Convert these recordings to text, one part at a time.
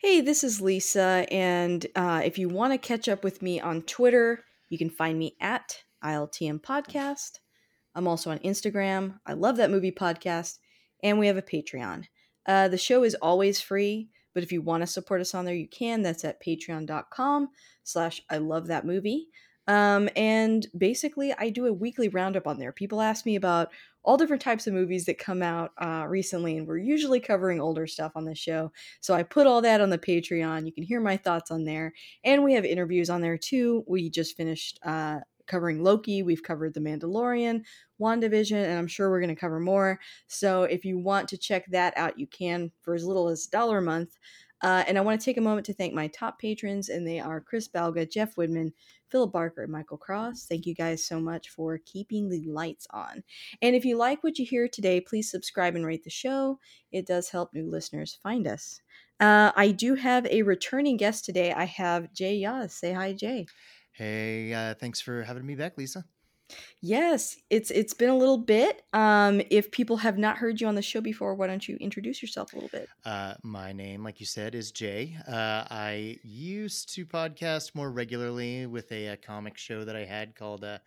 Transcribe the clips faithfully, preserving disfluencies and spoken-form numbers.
Hey, this is Lisa, and uh, if you want to catch up with me on Twitter, you can find me at I L T M Podcast. I'm also on Instagram. I Love That Movie Podcast, and we have a Patreon. Uh, the show is always free, but if you want to support us on there, you can. That's at patreon.com slash I Love That Movie. Um, and basically, I do a weekly roundup on there. People ask me about all different types of movies that come out uh, recently, and we're usually covering older stuff on this show. So I put all that on the Patreon. You can hear my thoughts on there. And we have interviews on there, too. We just finished uh, covering Loki. We've covered The Mandalorian, WandaVision, and I'm sure we're going to cover more. So if you want to check that out, you can for as little as a dollar a month. Uh, and I want to take a moment to thank my top patrons, and they are Chris Balga, Jeff Woodman, Philip Barker, and Michael Cross. Thank you guys so much for keeping the lights on. And if you like what you hear today, please subscribe and rate the show. It does help new listeners find us. Uh, I do have a returning guest today. I have Jay Yaz. Say hi, Jay. Hey, uh, thanks for having me back, Lisa. Yes, it's it's been a little bit. Um, if people have not heard you on the show before, why don't you introduce yourself a little bit? Uh, my name, like you said, is Jay. Uh, I used to podcast more regularly with a, a comic show that I had called uh,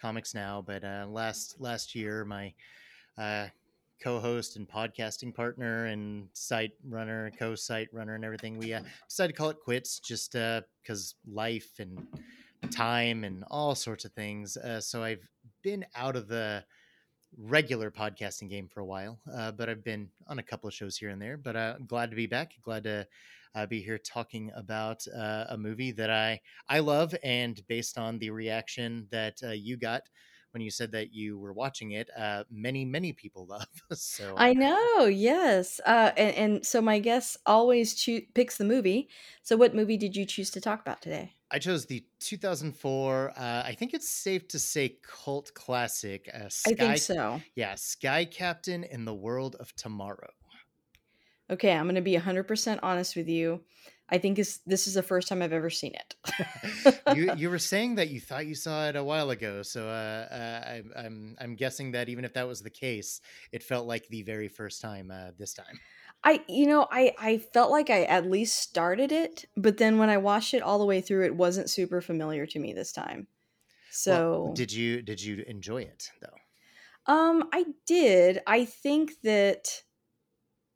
Comics Now. But uh, last last year, my uh, co-host and podcasting partner and site runner, co-site runner and everything, we uh, decided to call it quits just because uh, life and time and all sorts of things. Uh, so I've been out of the regular podcasting game for a while, uh, but I've been on a couple of shows here and there, but uh, I'm glad to be back. Glad to uh, be here talking about uh, a movie that I, I love. And based on the reaction that uh, you got when you said that you were watching it, uh, many, many people love. So I know. Yes. Uh, and, and so my guest always cho- picks the movie. So what movie did you choose to talk about today? I chose the two thousand four, uh, I think it's safe to say cult classic. Uh, Sky, I think so. Yeah, Sky Captain and the World of Tomorrow. Okay, I'm going to be one hundred percent honest with you. I think this, this is the first time I've ever seen it. you, you were saying that you thought you saw it a while ago, so uh, uh, I, I'm, I'm guessing that even if that was the case, it felt like the very first time uh, this time. I, you know, I, I felt like I at least started it, but then when I watched it all the way through, it wasn't super familiar to me this time. So well, did you, did you enjoy it though? Um, I did. I think that,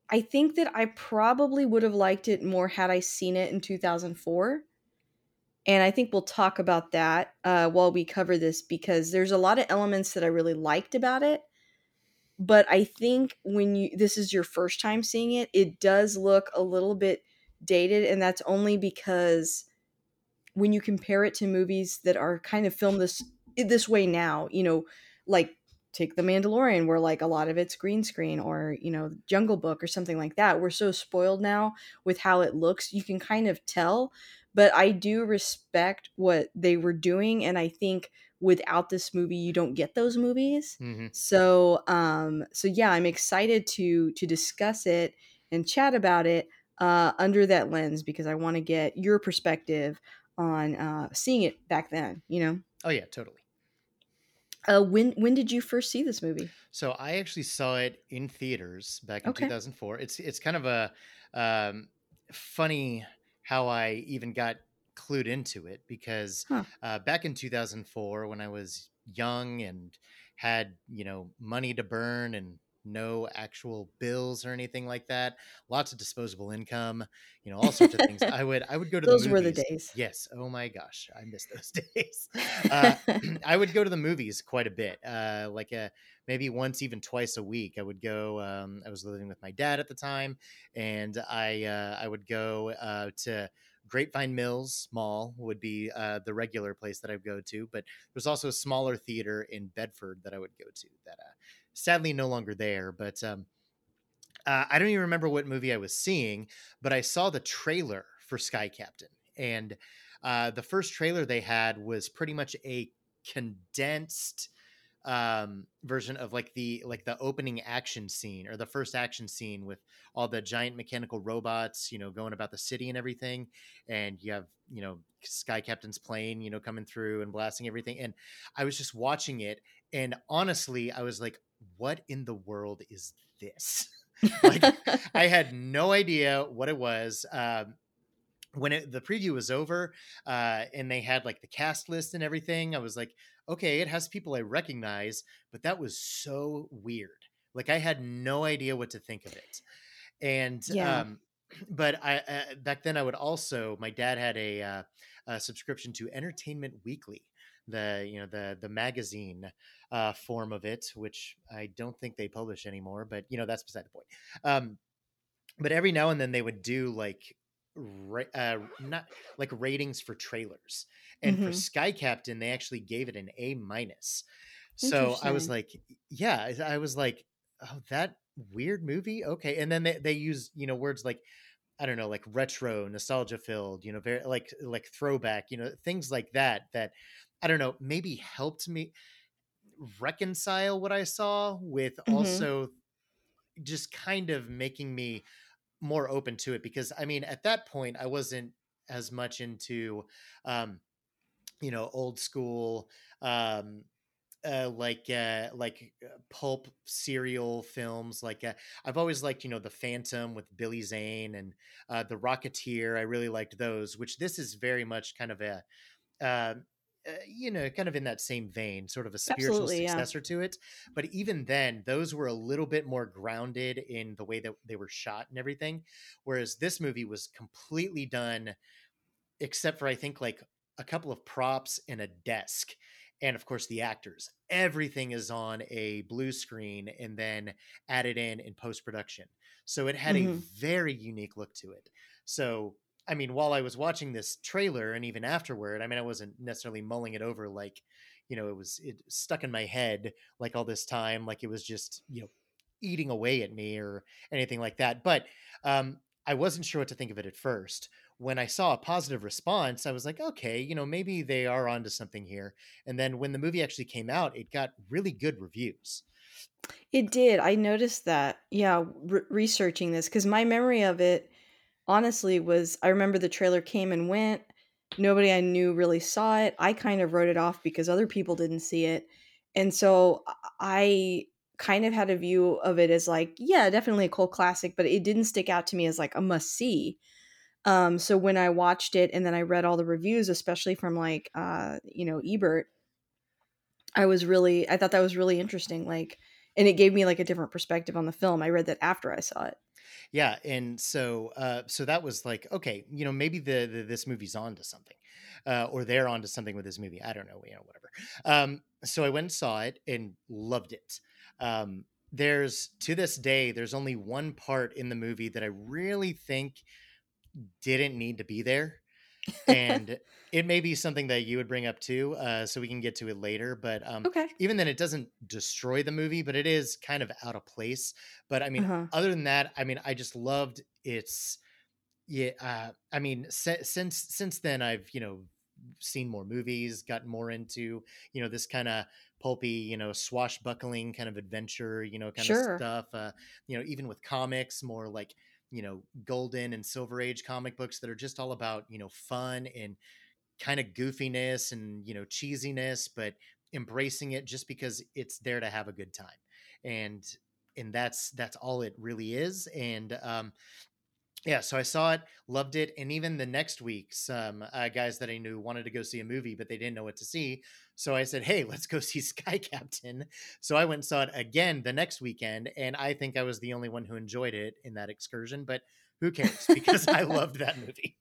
I think that I probably would have liked it more had I seen it in two thousand four. And I think we'll talk about that uh, while we cover this, because there's a lot of elements that I really liked about it. But I think when you this is your first time seeing it, it does look a little bit dated. And that's only because when you compare it to movies that are kind of filmed this this way now, you know, like take The Mandalorian, where like a lot of it's green screen, or, you know, Jungle Book or something like that. We're so spoiled now with how it looks. You can kind of tell. But I do respect what they were doing. And I think without this movie, you don't get those movies. Mm-hmm. So, um, so yeah, I'm excited to, to discuss it and chat about it, uh, under that lens, because I want to get your perspective on, uh, seeing it back then, you know? Oh yeah, totally. Uh, when, when did you first see this movie? So I actually saw it in theaters back in okay. two thousand four. It's, it's kind of a, um, funny how I even got clued into it, because huh. uh, back in two thousand four, when I was young and had, you know, money to burn and no actual bills or anything like that. Lots of disposable income, you know, all sorts of things. I would, I would go to those the movies. Were the days. Yes. Oh my gosh, I miss those days. Uh, I would go to the movies quite a bit, uh, like a maybe once, even twice a week. I would go. Um, I was living with my dad at the time, and I, uh, I would go uh, to. Grapevine Mills Mall would be uh, the regular place that I'd go to, but there's also a smaller theater in Bedford that I would go to that uh, sadly no longer there. But um, uh, I don't even remember what movie I was seeing, but I saw the trailer for Sky Captain. And uh, the first trailer they had was pretty much a condensed um, version of like the, like the opening action scene or the first action scene with all the giant mechanical robots, you know, going about the city and everything. And you have, you know, Sky Captain's plane, you know, coming through and blasting everything. And I was just watching it. And honestly, I was like, what in the world is this? Like, I had no idea what it was. Um, when it, the preview was over, uh, and they had like the cast list and everything, I was like, okay, it has people I recognize, but that was so weird. Like, I had no idea what to think of it. And, yeah. um, but I, uh, back then I would also, my dad had a, uh, a subscription to Entertainment Weekly, the, you know, the, the magazine, uh, form of it, which I don't think they publish anymore, but you know, that's beside the point. Um, but every now and then they would do like, Uh, not like ratings for trailers, and mm-hmm. for Sky Captain they actually gave it an A minus. So I was like, yeah, I was like, oh, that weird movie, okay. And then they, they use, you know, words like, I don't know, like retro, nostalgia filled, you know, very like like throwback, you know, things like that, that I don't know, maybe helped me reconcile what I saw with mm-hmm. also just kind of making me more open to it. Because I mean, at that point I wasn't as much into, um, you know, old school, um, uh, like, uh, like pulp serial films. Like, uh, I've always liked, you know, The Phantom with Billy Zane and, uh, The Rocketeer. I really liked those, which this is very much kind of a, uh, Uh, you know, kind of in that same vein, sort of a spiritual Absolutely, successor yeah. to it. But even then, those were a little bit more grounded in the way that they were shot and everything. Whereas this movie was completely done, except for, I think, like a couple of props and a desk. And of course the actors, everything is on a blue screen and then added in in post-production. So it had mm-hmm. a very unique look to it. So I mean, while I was watching this trailer and even afterward, I mean, I wasn't necessarily mulling it over like, you know, it was it stuck in my head like all this time, like it was just, you know, eating away at me or anything like that. But um, I wasn't sure what to think of it at first. When I saw a positive response, I was like, okay, you know, maybe they are onto something here. And then when the movie actually came out, it got really good reviews. It did. I noticed that. Yeah. Re- researching this, because my memory of it, honestly, was I remember the trailer came and went. Nobody I knew really saw it. I kind of wrote it off because other people didn't see it. And so I kind of had a view of it as like, yeah, definitely a cult classic, but it didn't stick out to me as like a must see. Um, so when I watched it and then I read all the reviews, especially from like, uh, you know, Ebert, I was really, I thought that was really interesting. Like, and it gave me like a different perspective on the film. I read that after I saw it. Yeah. And so, uh, so that was like, okay, you know, maybe the, the this movie's onto something, uh, or they're onto something with this movie. I don't know, you know, whatever. Um, so I went and saw it and loved it. Um, there's to this day, there's only one part in the movie that I really think didn't need to be there. And it may be something that you would bring up too, uh, so we can get to it later. But um, okay. Even then, it doesn't destroy the movie, but it is kind of out of place. But I mean, uh-huh. other than that, I mean, I just loved its. Yeah, uh, I mean, se- since since then, I've you know seen more movies, gotten more into you know this kind of pulpy, you know, swashbuckling kind of adventure, you know, kind sure. of stuff. Uh, you know, even with comics, more like. You know, golden and silver age comic books that are just all about, you know, fun and kind of goofiness and, you know, cheesiness, but embracing it just because it's there to have a good time. And, and that's, that's all it really is. And, um, yeah, so I saw it, loved it. And even the next week, some uh, guys that I knew wanted to go see a movie, but they didn't know what to see. So I said, hey, let's go see Sky Captain. So I went and saw it again the next weekend. And I think I was the only one who enjoyed it in that excursion, but who cares? Because I loved that movie.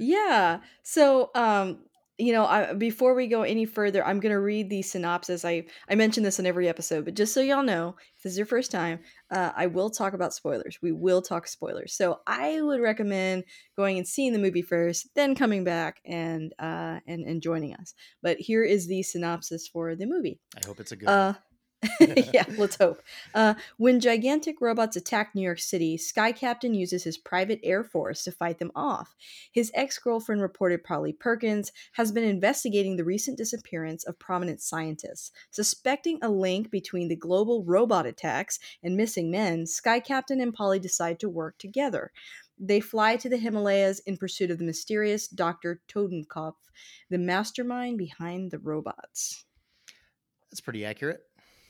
Yeah. So, um, you know, I, before we go any further, I'm going to read the synopsis. I, I mention this in every episode, but just so y'all know, if this is your first time, uh, I will talk about spoilers. We will talk spoilers. So I would recommend going and seeing the movie first, then coming back and uh, and, and joining us. But here is the synopsis for the movie. I hope it's a good one. Uh, yeah, let's hope. Uh, when gigantic robots attack New York City, Sky Captain uses his private air force to fight them off. His ex-girlfriend, reporter Polly Perkins, has been investigating the recent disappearance of prominent scientists. Suspecting a link between the global robot attacks and missing men, Sky Captain and Polly decide to work together. They fly to the Himalayas in pursuit of the mysterious Doctor Totenkopf, the mastermind behind the robots. That's pretty accurate.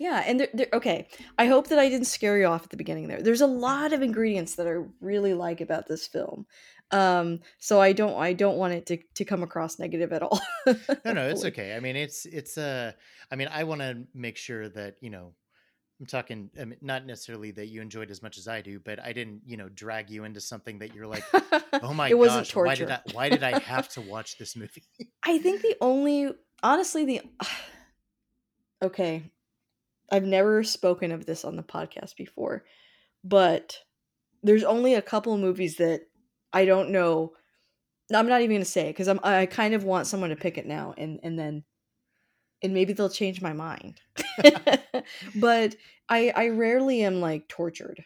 Yeah, and they're, they're, okay, I hope that I didn't scare you off at the beginning there. There's a lot of ingredients that I really like about this film. Um, so I don't I don't want it to, to come across negative at all. no, no, it's okay. I mean, it's, it's uh, I mean, I want to make sure that, you know, I'm talking, I mean, not necessarily that you enjoyed as much as I do, but I didn't, you know, drag you into something that you're like, oh my it wasn't gosh, torture. why did I, why did I have to watch this movie? I think the only, honestly, the, okay. I've never spoken of this on the podcast before, but there's only a couple movies that I don't know. I'm not even going to say it because I'm, I kind of want someone to pick it now and, and then, and maybe they'll change my mind, but I, I rarely am like tortured.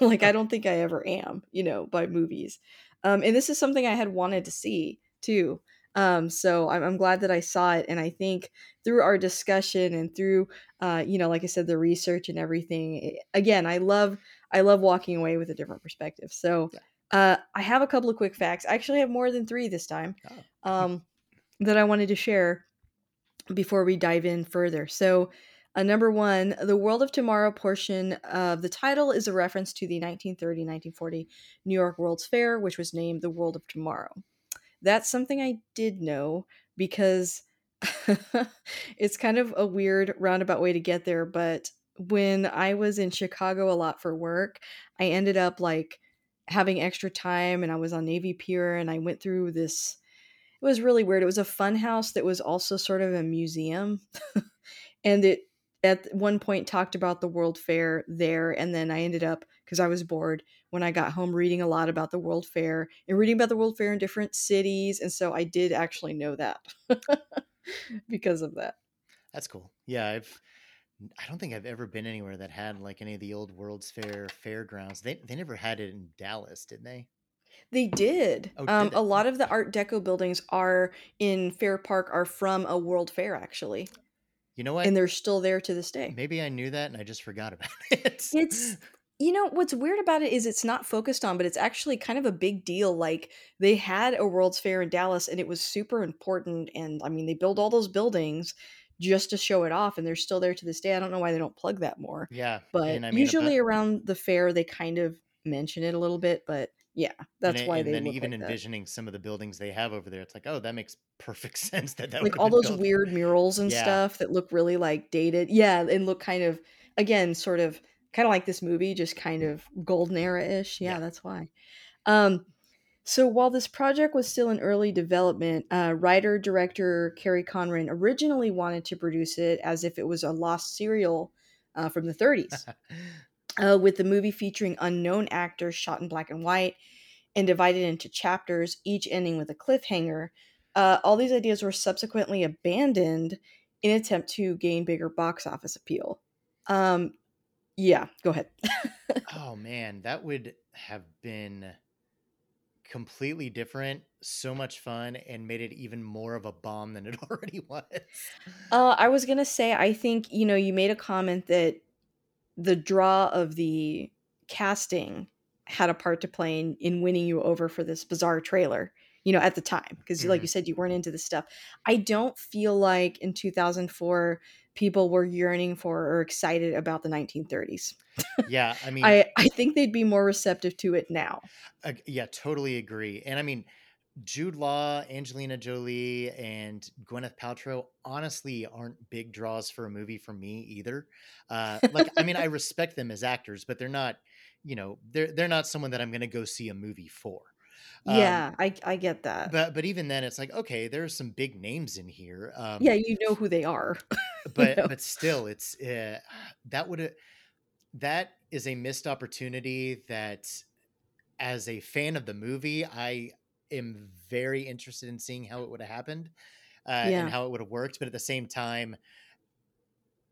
Like, I don't think I ever am, you know, by movies. Um, and this is something I had wanted to see too. Um, so I'm, I'm glad that I saw it. And I think through our discussion and through, uh, you know, like I said, the research and everything, it, again, I love, I love walking away with a different perspective. So, uh, I have a couple of quick facts. I actually have more than three this time, um, that I wanted to share before we dive in further. So, Uh, number one, the World of Tomorrow portion of the title is a reference to the nineteen thirty, nineteen forty New York World's Fair, which was named the World of Tomorrow. That's something I did know because it's kind of a weird roundabout way to get there. But when I was in Chicago a lot for work, I ended up like having extra time and I was on Navy Pier and I went through this. It was really weird. It was a fun house that was also sort of a museum. And it at one point talked about the World Fair there. And then I ended up, because I was bored, when I got home reading a lot about the World Fair and reading about the World Fair in different cities. And so I did actually know that because of that. That's cool. Yeah. I've, I don't think I've ever been anywhere that had like any of the old World's Fair fairgrounds. They they never had it in Dallas, did they? They did. Oh, um, did they? A lot of the Art Deco buildings are in Fair Park are from a World Fair, actually. You know what? And they're still there to this day. Maybe I knew that and I just forgot about it. It's, you know, what's weird about it is it's not focused on, but it's actually kind of a big deal. Like they had a World's Fair in Dallas and it was super important. And I mean, they built all those buildings just to show it off and they're still there to this day. I don't know why they don't plug that more. Yeah. But and I mean, usually about- around the fair, they kind of mention it a little bit, but yeah, that's and, why and they then even like envisioning that. Some of the buildings they have over there. It's like, oh, that makes perfect sense. That, that like all those built. Weird murals and yeah. stuff that look really like dated. Yeah. And look kind of, again, sort of, kind of like this movie, just kind of golden era-ish. Yeah, yeah. That's why. Um, so while this project was still in early development, uh, writer director Kerry Conran originally wanted to produce it as if it was a lost serial uh, from the thirties, uh, with the movie featuring unknown actors shot in black and white and divided into chapters, each ending with a cliffhanger. Uh, all these ideas were subsequently abandoned in an attempt to gain bigger box office appeal. Um, Yeah, go ahead. Oh man, that would have been completely different, so much fun, and made it even more of a bomb than it already was. Uh, I was going to say, I think, you know, you made a comment that the draw of the casting had a part to play in, in winning you over for this bizarre trailer, you know, at the time. Because mm-hmm. like you said, you weren't into this stuff. I don't feel like in two thousand four people were yearning for or excited about the nineteen thirties. Yeah, I mean, I, I think they'd be more receptive to it now. Uh, yeah, totally agree. And I mean, Jude Law, Angelina Jolie, and Gwyneth Paltrow honestly aren't big draws for a movie for me either. Uh, like, I mean, I respect them as actors, but they're not, you know, they're they're not someone that I'm going to go see a movie for. Um, yeah, I I get that. But but even then, it's like, okay, there are some big names in here. Um, yeah, you know who they are. But you know? But still, it's uh, that would that is a missed opportunity. That as a fan of the movie, I. am very interested in seeing how it would have happened uh, yeah. and how it would have worked. But at the same time,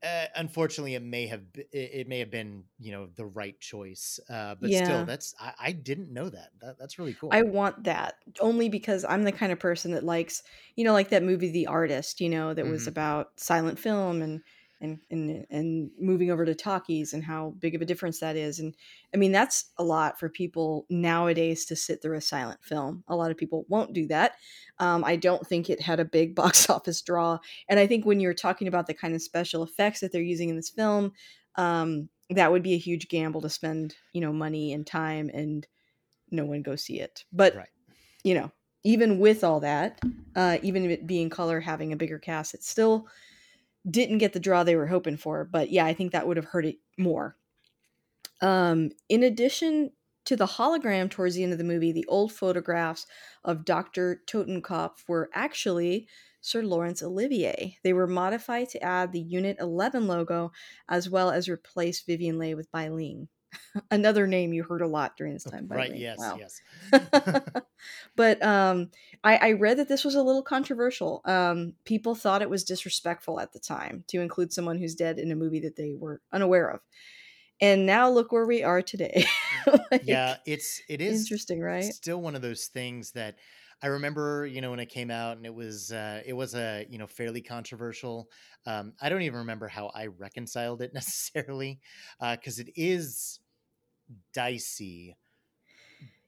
uh, unfortunately it may have, b- it may have been, you know, the right choice. Uh, but yeah. still that's, I, I didn't know that. that. That's really cool. I want that only because I'm the kind of person that likes, you know, like that movie, The Artist, you know, that mm-hmm. was about silent film and, and, and, and moving over to talkies and how big of a difference that is. And I mean, that's a lot for people nowadays to sit through a silent film. A lot of people won't do that. Um, I don't think it had a big box office draw. And I think when you're talking about the kind of special effects that they're using in this film, um, that would be a huge gamble to spend, you know, money and time and no one go see it. But, right. you know, even with all that, uh, even if it being color, having a bigger cast, it's still... didn't get the draw they were hoping for, but yeah, I think that would have hurt it more. Um, in addition to the hologram towards the end of the movie, the old photographs of Doctor Totenkopf were actually Sir Laurence Olivier. They were modified to add the Unit eleven logo, as well as replace Vivian Leigh with Bai Ling. Another name you heard a lot during this time. By right. Ling. Yes. Wow. Yes. But um, I, I read that this was a little controversial. Um, people thought it was disrespectful at the time to include someone who's dead in a movie that they were unaware of. And now look where we are today. like, yeah. It's, it is interesting, right? Still one of those things that I remember, you know, when it came out and it was, uh, it was a, you know, fairly controversial. Um, I don't even remember how I reconciled it necessarily. Uh, cause it is, dicey.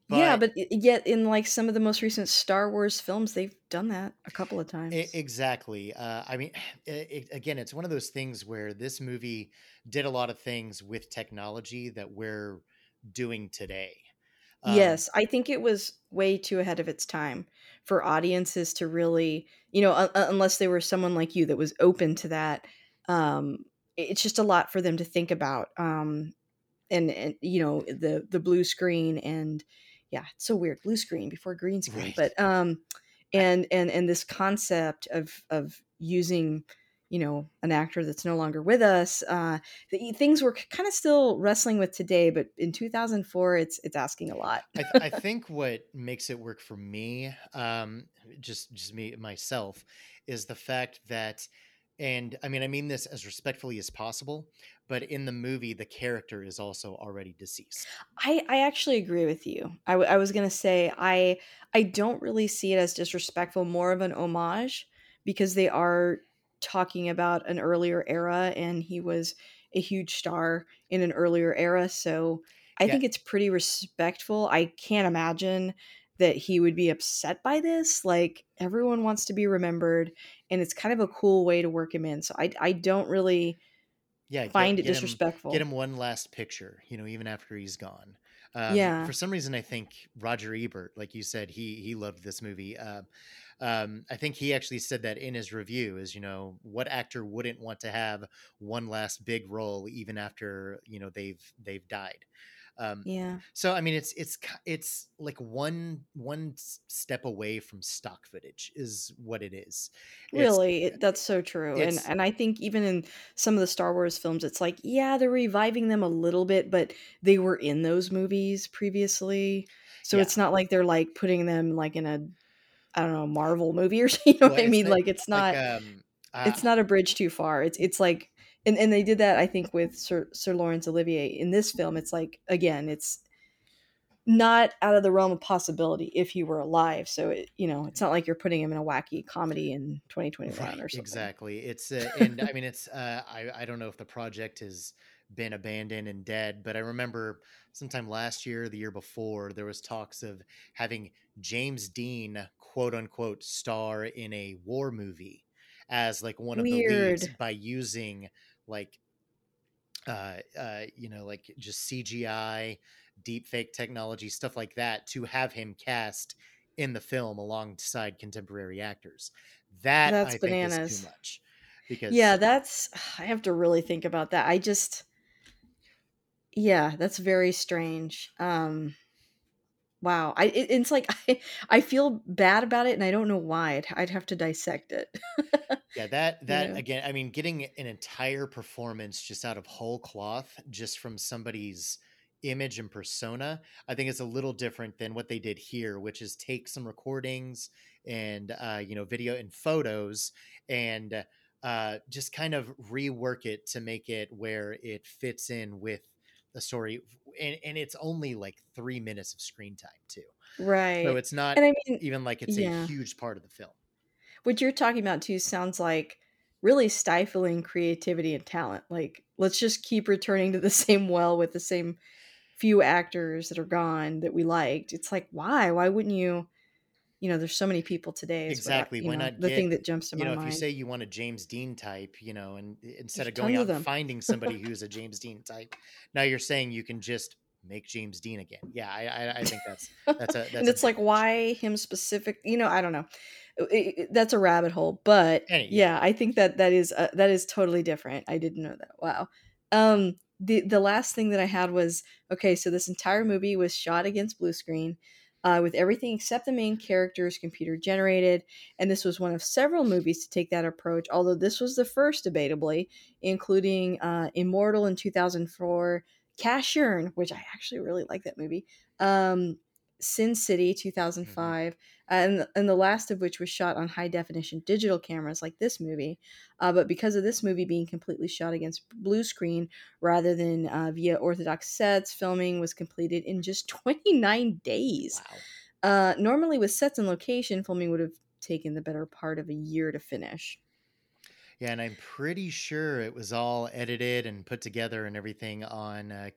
But yeah, but yet in like some of the most recent Star Wars films, they've done that a couple of times. Exactly. Uh, I mean, it, again, it's one of those things where this movie did a lot of things with technology that we're doing today. Um, yes, I think it was way too ahead of its time for audiences to really, you know, uh, unless they were someone like you that was open to that. Um, it's just a lot for them to think about. Um, And, and, you know, the, the blue screen and yeah, it's so weird. Blue screen before green screen, right. but, um, and, and, and this concept of, of using, you know, an actor that's no longer with us, uh, the things we're kind of still wrestling with today, but in two thousand four, it's, it's asking a lot. I, th- I think what makes it work for me, um, just, just me, myself is the fact that, and I mean, I mean this as respectfully as possible, but in the movie, the character is also already deceased. I, I actually agree with you. I, w- I was going to say, I, I don't really see it as disrespectful, more of an homage because they are talking about an earlier era and he was a huge star in an earlier era. So I yeah. think it's pretty respectful. I can't imagine that he would be upset by this. Like everyone wants to be remembered and it's kind of a cool way to work him in. So I, I don't really yeah, find get, it get disrespectful. Him, get him one last picture, you know, even after he's gone. Um, yeah. For some reason, I think Roger Ebert, like you said, he, he loved this movie. Uh, um, I think he actually said that in his review is, you know, what actor wouldn't want to have one last big role even after, you know, they've, they've died. Um, yeah. So, I mean, it's, it's, it's like one, one step away from stock footage is what it is. It's, really? It, that's so true. And, and I think even in some of the Star Wars films, it's like, yeah, they're reviving them a little bit, but they were in those movies previously. So yeah. It's not like they're like putting them like in a, I don't know, Marvel movie or something. You know well, what I mean? That, like, it's not, like, um, uh, it's not a bridge too far. It's, it's like, And and they did that, I think, with Sir, Sir Laurence Olivier. In this film, it's like, again, it's not out of the realm of possibility if he were alive. So, it, you know, it's not like you're putting him in a wacky comedy in twenty twenty-one right, or something. Exactly. It's uh, and I mean, it's uh, I, I don't know if the project has been abandoned and dead, but I remember sometime last year, the year before, there was talks of having James Dean, quote unquote, star in a war movie. as like one of Weird. the leads by using like, uh, uh, you know, like just C G I, deep fake technology, stuff like that, to have him cast in the film alongside contemporary actors. That that's I bananas. think is too much. Because yeah, that's, I have to really think about that. I just, yeah, that's very strange. Um, wow. I, it, it's like, I, I feel bad about it and I don't know why. I'd, I'd have to dissect it. yeah. That, that yeah. again, I mean, getting an entire performance just out of whole cloth, just from somebody's image and persona, I think it's a little different than what they did here, which is take some recordings and, uh, you know, video and photos and, uh, just kind of rework it to make it where it fits in with a story. And, and it's only like three minutes of screen time too. Right. So it's not and I mean, even like it's yeah. a huge part of the film. What you're talking about too sounds like really stifling creativity and talent. Like, let's just keep returning to the same well with the same few actors that are gone that we liked. It's like, why? Why wouldn't you? You know, there's so many people today. Exactly. Why not? The thing that jumps to my mind. You know, if you say you want a James Dean type, you know, and instead of going out and finding somebody who's a James Dean type, now you're saying you can just make James Dean again. Yeah, I, I, I think that's that's a. That's and it's like why him specific? You know, I don't know. It, it, that's a rabbit hole, but anyway. yeah, I think that that is uh, that is totally different. I didn't know that. Wow. Um, the the last thing that I had was okay. So this entire movie was shot against blue screen. Uh, with everything except the main characters computer generated. And this was one of several movies to take that approach, although this was the first, debatably, including uh, Immortal in two thousand four, Cashern, which I actually really like that movie, um, Sin City two thousand five, mm-hmm. and, and the last of which was shot on high-definition digital cameras like this movie. Uh, but because of this movie being completely shot against blue screen rather than uh, via orthodox sets, filming was completed in just twenty-nine days. Wow. Uh, normally with sets and location, filming would have taken the better part of a year to finish. Yeah, and I'm pretty sure it was all edited and put together and everything on uh,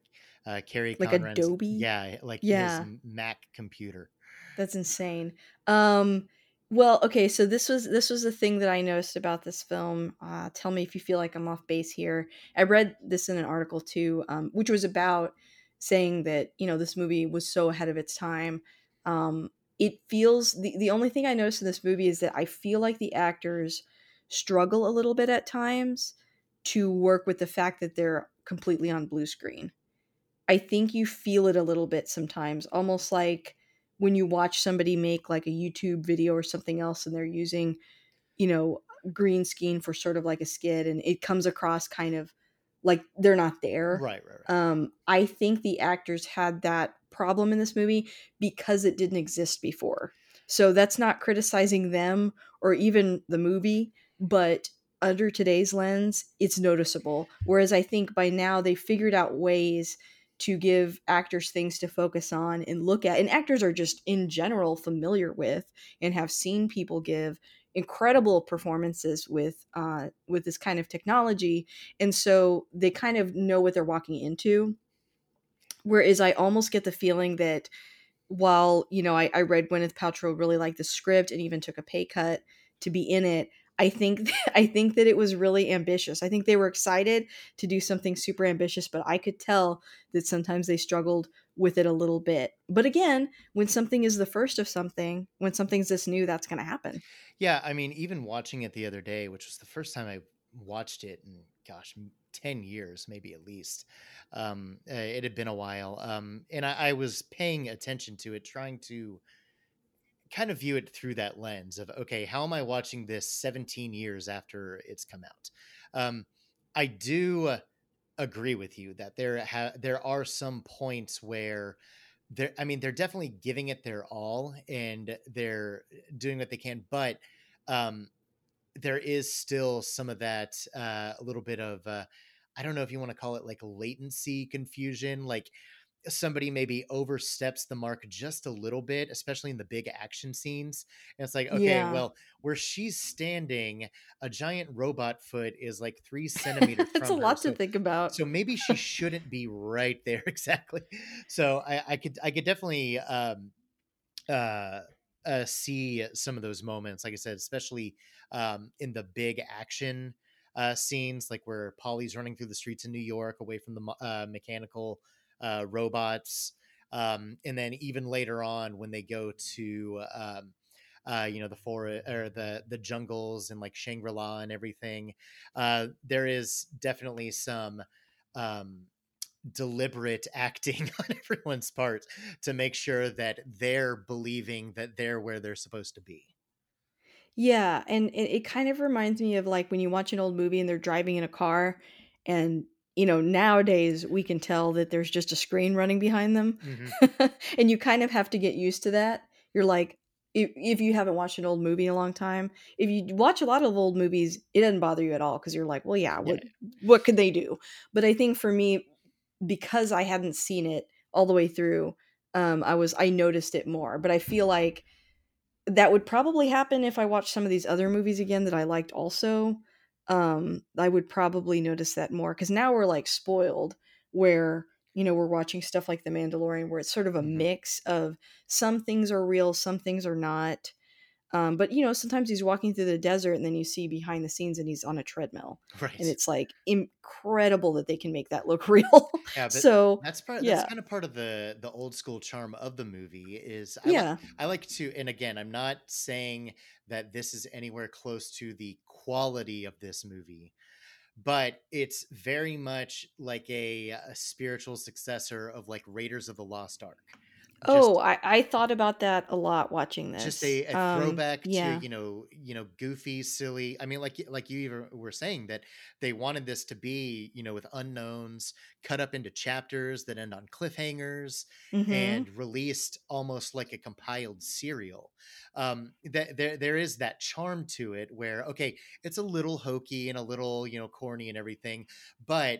uh, Kerry Conran's. Like Adobe? Yeah, like yeah. his Mac computer. That's insane. Um, well, okay, so this was this was the thing that I noticed about this film. Uh, tell me if you feel like I'm off base here. I read this in an article too, um, which was about saying that, you know, this movie was so ahead of its time. Um, it feels the, the only thing I noticed in this movie is that I feel like the actors struggle a little bit at times to work with the fact that they're completely on blue screen. I think you feel it a little bit sometimes, almost like when you watch somebody make like a YouTube video or something else and they're using, you know, green screen for sort of like a skit and it comes across kind of like they're not there. Right, right, right. Um, I think the actors had that problem in this movie because it didn't exist before. So that's not criticizing them or even the movie, but under today's lens, it's noticeable. Whereas I think by now they figured out ways to give actors things to focus on and look at. And actors are just in general familiar with and have seen people give incredible performances with uh, with this kind of technology. And so they kind of know what they're walking into. Whereas I almost get the feeling that while, you know, I, I read Gwyneth Paltrow really liked the script and even took a pay cut to be in it, I think that, I think that it was really ambitious. I think they were excited to do something super ambitious, but I could tell that sometimes they struggled with it a little bit. But again, when something is the first of something, when something's this new, that's going to happen. Yeah, I mean, even watching it the other day, which was the first time I watched it in, gosh, ten years, maybe at least. Um, it had been a while. Um, and I, I was paying attention to it, trying to kind of view it through that lens of, okay, how am I watching this seventeen years after it's come out? Um, I do agree with you that there ha- there are some points where they're, I mean, they're definitely giving it their all and they're doing what they can, but um, there is still some of that, uh, a little bit of, uh, I don't know if you want to call it like latency confusion, like somebody maybe oversteps the mark just a little bit, especially in the big action scenes. And it's like, okay, yeah. well, where she's standing, a giant robot foot is like three centimeters from That's a her, lot so, to think about. So maybe she shouldn't be right there exactly. So I, I could, I could definitely um, uh, uh, see some of those moments, like I said, especially um, in the big action uh, scenes, like where Polly's running through the streets in New York away from the uh, mechanical uh, robots. Um, and then even later on when they go to, um, uh, you know, the forest or the, the jungles and like Shangri-La and everything, uh, there is definitely some, um, deliberate acting on everyone's part to make sure that they're believing that they're where they're supposed to be. Yeah. And it, it kind of reminds me of like when you watch an old movie and they're driving in a car and, you know, nowadays we can tell that there's just a screen running behind them. Mm-hmm. And you kind of have to get used to that. You're like, if, if you haven't watched an old movie in a long time, if you watch a lot of old movies, it doesn't bother you at all. Cause you're like, well, yeah, what, yeah. what could they do? But I think for me, because I hadn't seen it all the way through, um, I was, I noticed it more, but I feel like that would probably happen if I watched some of these other movies again that I liked also. Um, I would probably notice that more because now we're like spoiled where, you know, we're watching stuff like The Mandalorian where it's sort of a mix of some things are real, some things are not. Um, but, you know, sometimes he's walking through the desert and then you see behind the scenes and he's on a treadmill. Right. And it's like incredible that they can make that look real. Yeah, but so that's, part, yeah. that's kind of part of the, the old school charm of the movie is I, yeah. like, I like to. And again, I'm not saying that this is anywhere close to the quality of this movie, but it's very much like a, a spiritual successor of like Raiders of the Lost Ark. Just, oh, I, I thought about that a lot watching this. Just a, a um, throwback yeah. to, you know, you know, goofy, silly. I mean, like, like you even were saying that they wanted this to be, you know, with unknowns cut up into chapters that end on cliffhangers mm-hmm. and released almost like a compiled serial. Um, that there, there is that charm to it where, okay, it's a little hokey and a little, you know, corny and everything, but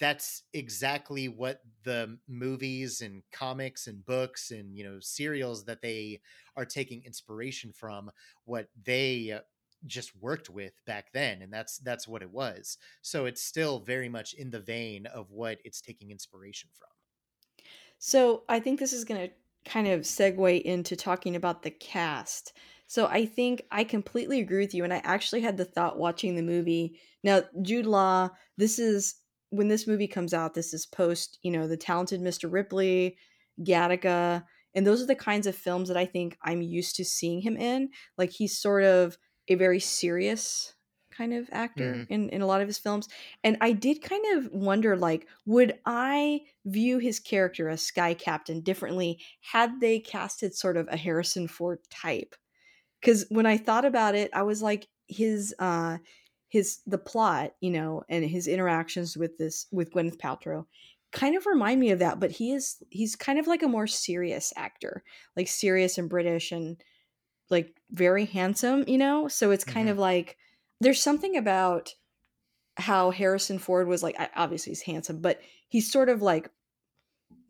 that's exactly what the movies and comics and books and, you know, serials that they are taking inspiration from, what they just worked with back then. And that's, that's what it was. So it's still very much in the vein of what it's taking inspiration from. So I think this is going to kind of segue into talking about the cast. So I think I completely agree with you. And I actually had the thought watching the movie. Now, Jude Law, this is, when this movie comes out, this is post, you know, The Talented Mister Ripley, Gattaca. And those are the kinds of films that I think I'm used to seeing him in. Like he's sort of a very serious kind of actor mm. in, in a lot of his films. And I did kind of wonder, like, would I view his character as Sky Captain differently had they casted sort of a Harrison Ford type? Because when I thought about it, I was like, his, uh, his, the plot, you know, and his interactions with this, with Gwyneth Paltrow kind of remind me of that, but he is, he's kind of like a more serious actor, like serious and British and like very handsome, you know? So it's kind mm-hmm. of like, there's something about how Harrison Ford was like, obviously he's handsome, but he's sort of like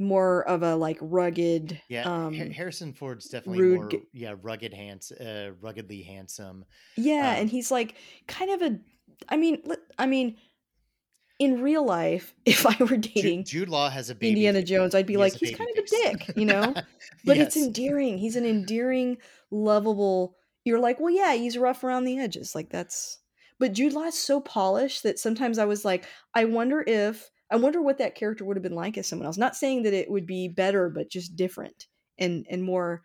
more of a like rugged. Yeah. Um, Harrison Ford's definitely rude, more, yeah, rugged hands, uh, ruggedly handsome. Yeah. Um, and he's like kind of a, I mean, I mean, in real life, if I were dating Jude, Jude Law has a baby Indiana dick. Jones, I'd be he like, he's kind face. of a dick, you know, but yes. It's endearing. He's an endearing, lovable. You're like, well, yeah, he's rough around the edges. Like that's, but Jude Law is so polished that sometimes I was like, I wonder if, I wonder what that character would have been like as someone else. Not saying that it would be better, but just different and, and more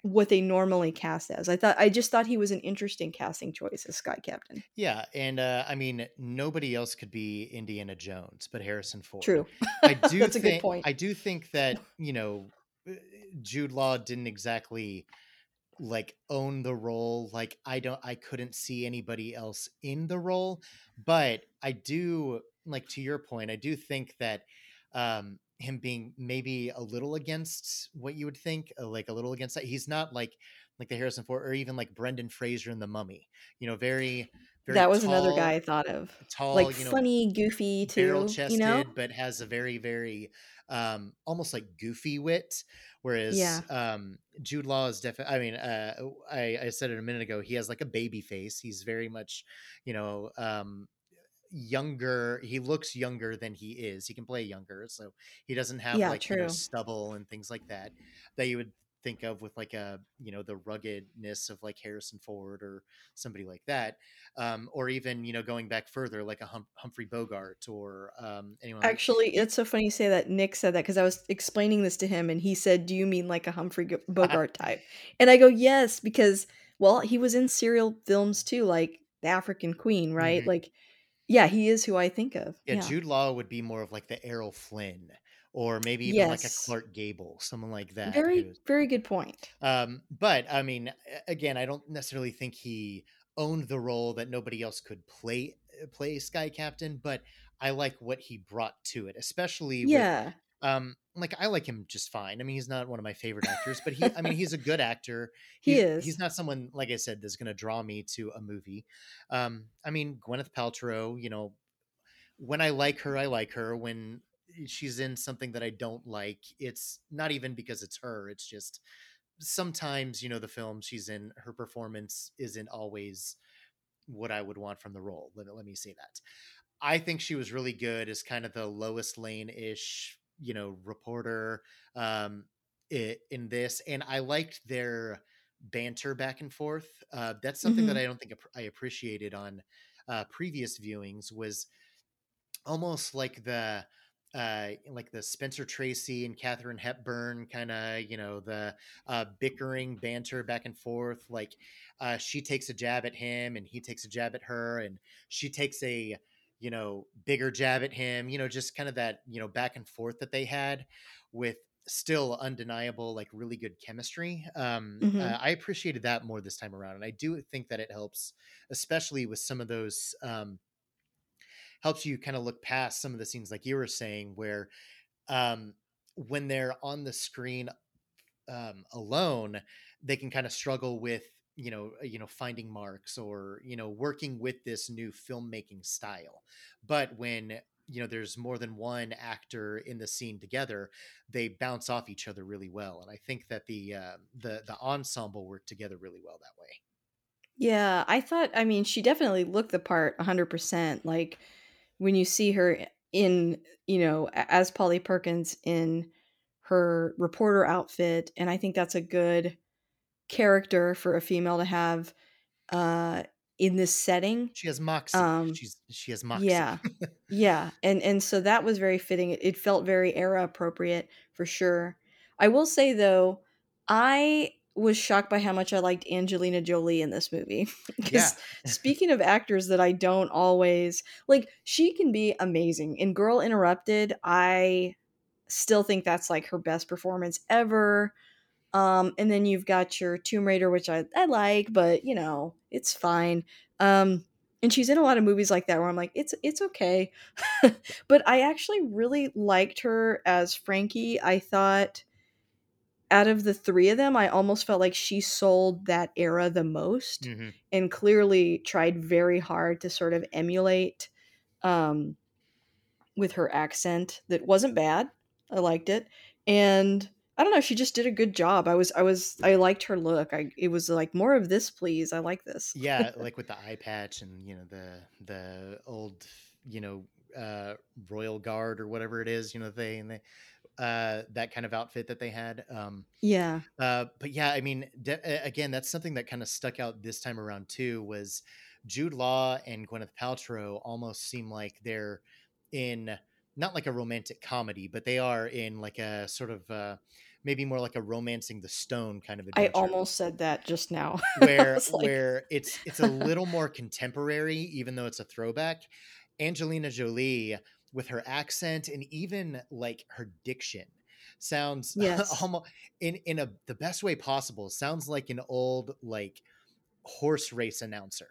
what they normally cast as. I thought, I just thought he was an interesting casting choice as Sky Captain. Yeah. And uh, I mean, nobody else could be Indiana Jones, but Harrison Ford. True. I do That's think, a good point. I do think that, you know, Jude Law didn't exactly like own the role. Like I don't, I couldn't see anybody else in the role, but I do, like to your point, I do think that um, him being maybe a little against what you would think, like a little against that. He's not like, like the Harrison Ford or even like Brendan Fraser in The Mummy, you know, very, very That was tall, another guy I thought of. Tall, like you know, funny, goofy too, barrel-chested, you know, but has a very, very um, almost like goofy wit. Whereas yeah. um, Jude Law is definitely, I mean, uh, I, I said it a minute ago, he has like a baby face. He's very much, you know, um, younger, he looks younger than he is. He can play younger, so he doesn't have yeah, like kind of stubble and things like that that you would think of with like a, you know, the ruggedness of like Harrison Ford or somebody like that. Um, or even, you know, going back further, like a hum- Humphrey Bogart or um, anyone. Actually, like- it's so funny you say that. Nick said that because I was explaining this to him and he said, do you mean like a Humphrey Bogart type? And I go, yes, because, well, he was in serial films too, like The African Queen, right? Mm-hmm. Like, yeah, he is who I think of. Yeah, yeah. Jude Law would be more of like the Errol Flynn. Or maybe even yes. like a Clark Gable, someone like that. Very, who, very good point. Um, but I mean, again, I don't necessarily think he owned the role that nobody else could play play Sky Captain. But I like what he brought to it, especially yeah. with, um, like I like him just fine. I mean, he's not one of my favorite actors, but he, I mean, he's a good actor. He's, he is. He's not someone, like I said, that's going to draw me to a movie. Um, I mean, Gwyneth Paltrow. You know, when I like her, I like her. When she's in something that I don't like, it's not even because it's her, it's just sometimes, you know, the film she's in, her performance isn't always what I would want from the role. Let, let me say that. I think she was really good as kind of the Lois Lane-ish, you know, reporter um, in this. And I liked their banter back and forth. Uh, that's something mm-hmm. that I don't think I appreciated on uh, previous viewings, was almost like the Uh, like the Spencer Tracy and Katharine Hepburn kind of, you know, the uh, bickering banter back and forth. Like uh, she takes a jab at him and he takes a jab at her, and she takes a, you know, bigger jab at him, you know, just kind of that, you know, back and forth that they had with still undeniable, like really good chemistry. Um, mm-hmm. uh, I appreciated that more this time around. And I do think that it helps, especially with some of those, um, helps you kind of look past some of the scenes like you were saying, where um, when they're on the screen um, alone, they can kind of struggle with, you know, you know, finding marks or, you know, working with this new filmmaking style. But when, you know, there's more than one actor in the scene together, they bounce off each other really well. And I think that the, uh, the, the ensemble worked together really well that way. Yeah. I thought, I mean, she definitely looked the part one hundred percent. Like, when you see her in, you know, as Polly Perkins in her reporter outfit. And I think that's a good character for a female to have uh, in this setting. She has moxie. Um, She's, she has moxie. Yeah. yeah. And, and so that was very fitting. It felt very era appropriate for sure. I will say though, I was shocked by how much I liked Angelina Jolie in this movie. Because speaking of actors that I don't always like, she can be amazing. In Girl Interrupted, I still think that's like her best performance ever. Um, and then you've got your Tomb Raider, which I, I like, but you know, it's fine. Um, and she's in a lot of movies like that where I'm like, it's, it's okay. But I actually really liked her as Frankie. I thought, out of the three of them, I almost felt like she sold that era the most, mm-hmm. and clearly tried very hard to sort of emulate um, with her accent. That wasn't bad. I liked it. And I don't know, she just did a good job. I was, I was, I liked her look. I, it was like more of this, please. I like this. Yeah. Like with the eye patch and, you know, the, the old, you know, uh, Royal Guard or whatever it is, you know, they, and they, uh that kind of outfit that they had. Um yeah uh but yeah, I mean, de- again, that's something that kind of stuck out this time around too, was Jude Law and Gwyneth Paltrow almost seem like they're in not like a romantic comedy, but they are in like a sort of uh maybe more like a Romancing the Stone kind of adventure. I almost said that just now. where like... where it's it's a little more contemporary, even though it's a throwback. Angelina Jolie, with her accent and even like her diction, sounds yes. almost in, in a, the best way possible, sounds like an old, like horse race announcer.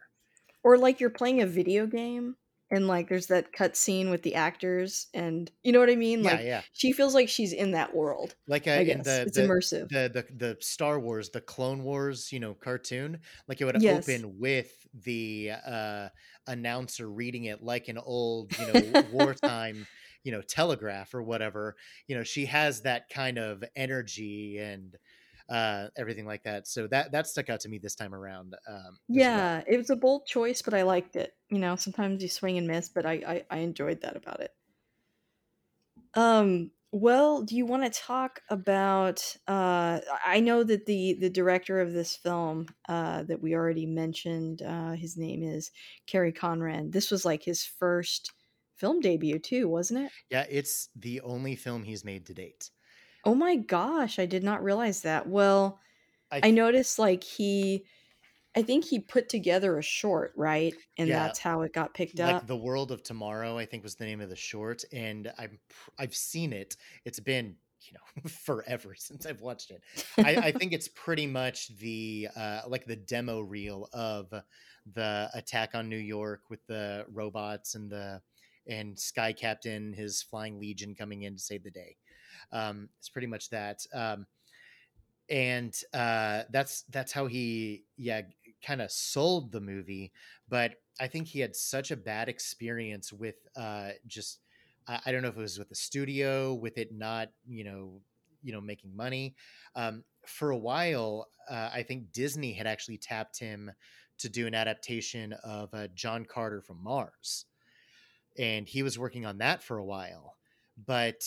Or like you're playing a video game and like, there's that cut scene with the actors and you know what I mean? Like yeah, yeah. She feels like she's in that world. Like a, in the, it's the, immersive. The, the, the Star Wars, the Clone Wars, you know, cartoon, like it would yes. open with the, uh, announcer reading it like an old, you know, wartime, you know, telegraph or whatever. You know, she has that kind of energy and uh everything like that. So that that stuck out to me this time around. Um yeah, well. It was a bold choice, but I liked it. You know, sometimes you swing and miss, but I I, I enjoyed that about it. Um Well, do you want to talk about, uh, I know that the, the director of this film uh, that we already mentioned, uh, his name is Kerry Conran. This was like his first film debut too, wasn't it? Yeah, it's the only film he's made to date. Oh my gosh, I did not realize that. Well, I, th- I noticed like he, I think he put together a short, right? And yeah, that's how it got picked like up. Like The World of Tomorrow, I think was the name of the short. And I'm, I've seen it. It's been, you know, forever since I've watched it. I, I think it's pretty much the, uh, like the demo reel of the attack on New York with the robots and the, and Sky Captain, his flying legion coming in to save the day. Um, it's pretty much that. Um, and uh, that's, that's how he, yeah, kind of sold the movie. But I think he had such a bad experience with uh just I, I don't know if it was with the studio, with it not you know you know making money. Um for a while uh, I think Disney had actually tapped him to do an adaptation of uh, John Carter from Mars, and he was working on that for a while, but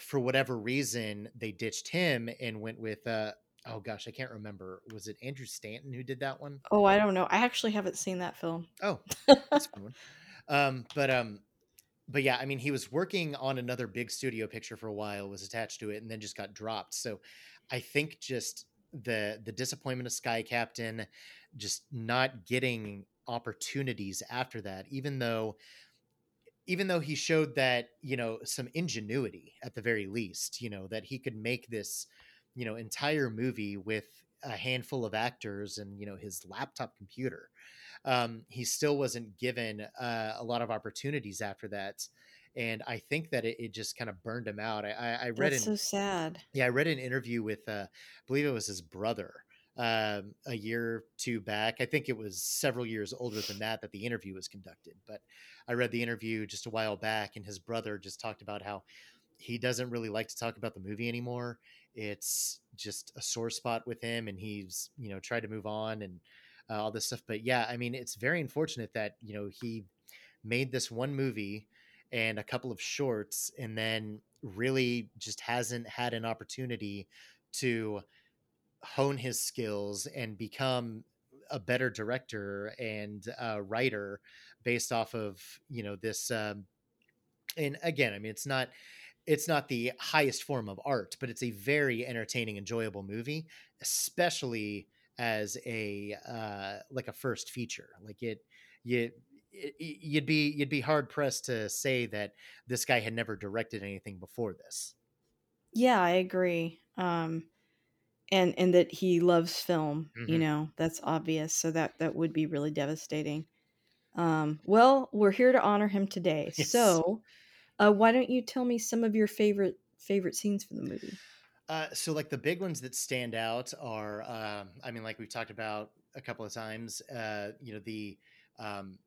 for whatever reason they ditched him and went with uh oh gosh, I can't remember. Was it Andrew Stanton who did that one? Oh, I don't know. I actually haven't seen that film. Oh, that's a good one. Um, but, um, but yeah, I mean, he was working on another big studio picture for a while, was attached to it, and then just got dropped. So I think just the, the disappointment of Sky Captain, just not getting opportunities after that, even though, even though he showed that, you know, some ingenuity at the very least, you know, that he could make this, you know, entire movie with a handful of actors and, you know, his laptop computer. Um, he still wasn't given uh, a lot of opportunities after that. And I think that it, it just kind of burned him out. I, I read That's an, so sad. Yeah. I read an interview with, uh, I believe it was his brother um, a year or two back. I think it was several years older than that, that the interview was conducted, but I read the interview just a while back, and his brother just talked about how he doesn't really like to talk about the movie anymore. It's just a sore spot with him, and he's, you know, tried to move on and uh, all this stuff. But yeah, I mean, it's very unfortunate that, you know, he made this one movie and a couple of shorts and then really just hasn't had an opportunity to hone his skills and become a better director and uh, writer based off of, you know, this. Um, and again, I mean, it's not, It's not the highest form of art, but it's a very entertaining, enjoyable movie, especially as a uh, like a first feature. Like it, you, it, you'd be you'd be hard pressed to say that this guy had never directed anything before this. Yeah, I agree, um, and and that he loves film. Mm-hmm. You know, that's obvious. So that that would be really devastating. Um, well, we're here to honor him today, yes. So. Uh, why don't you tell me some of your favorite favorite scenes from the movie? Uh, so like the big ones that stand out are, um, I mean, like we've talked about a couple of times, uh, you know, the um,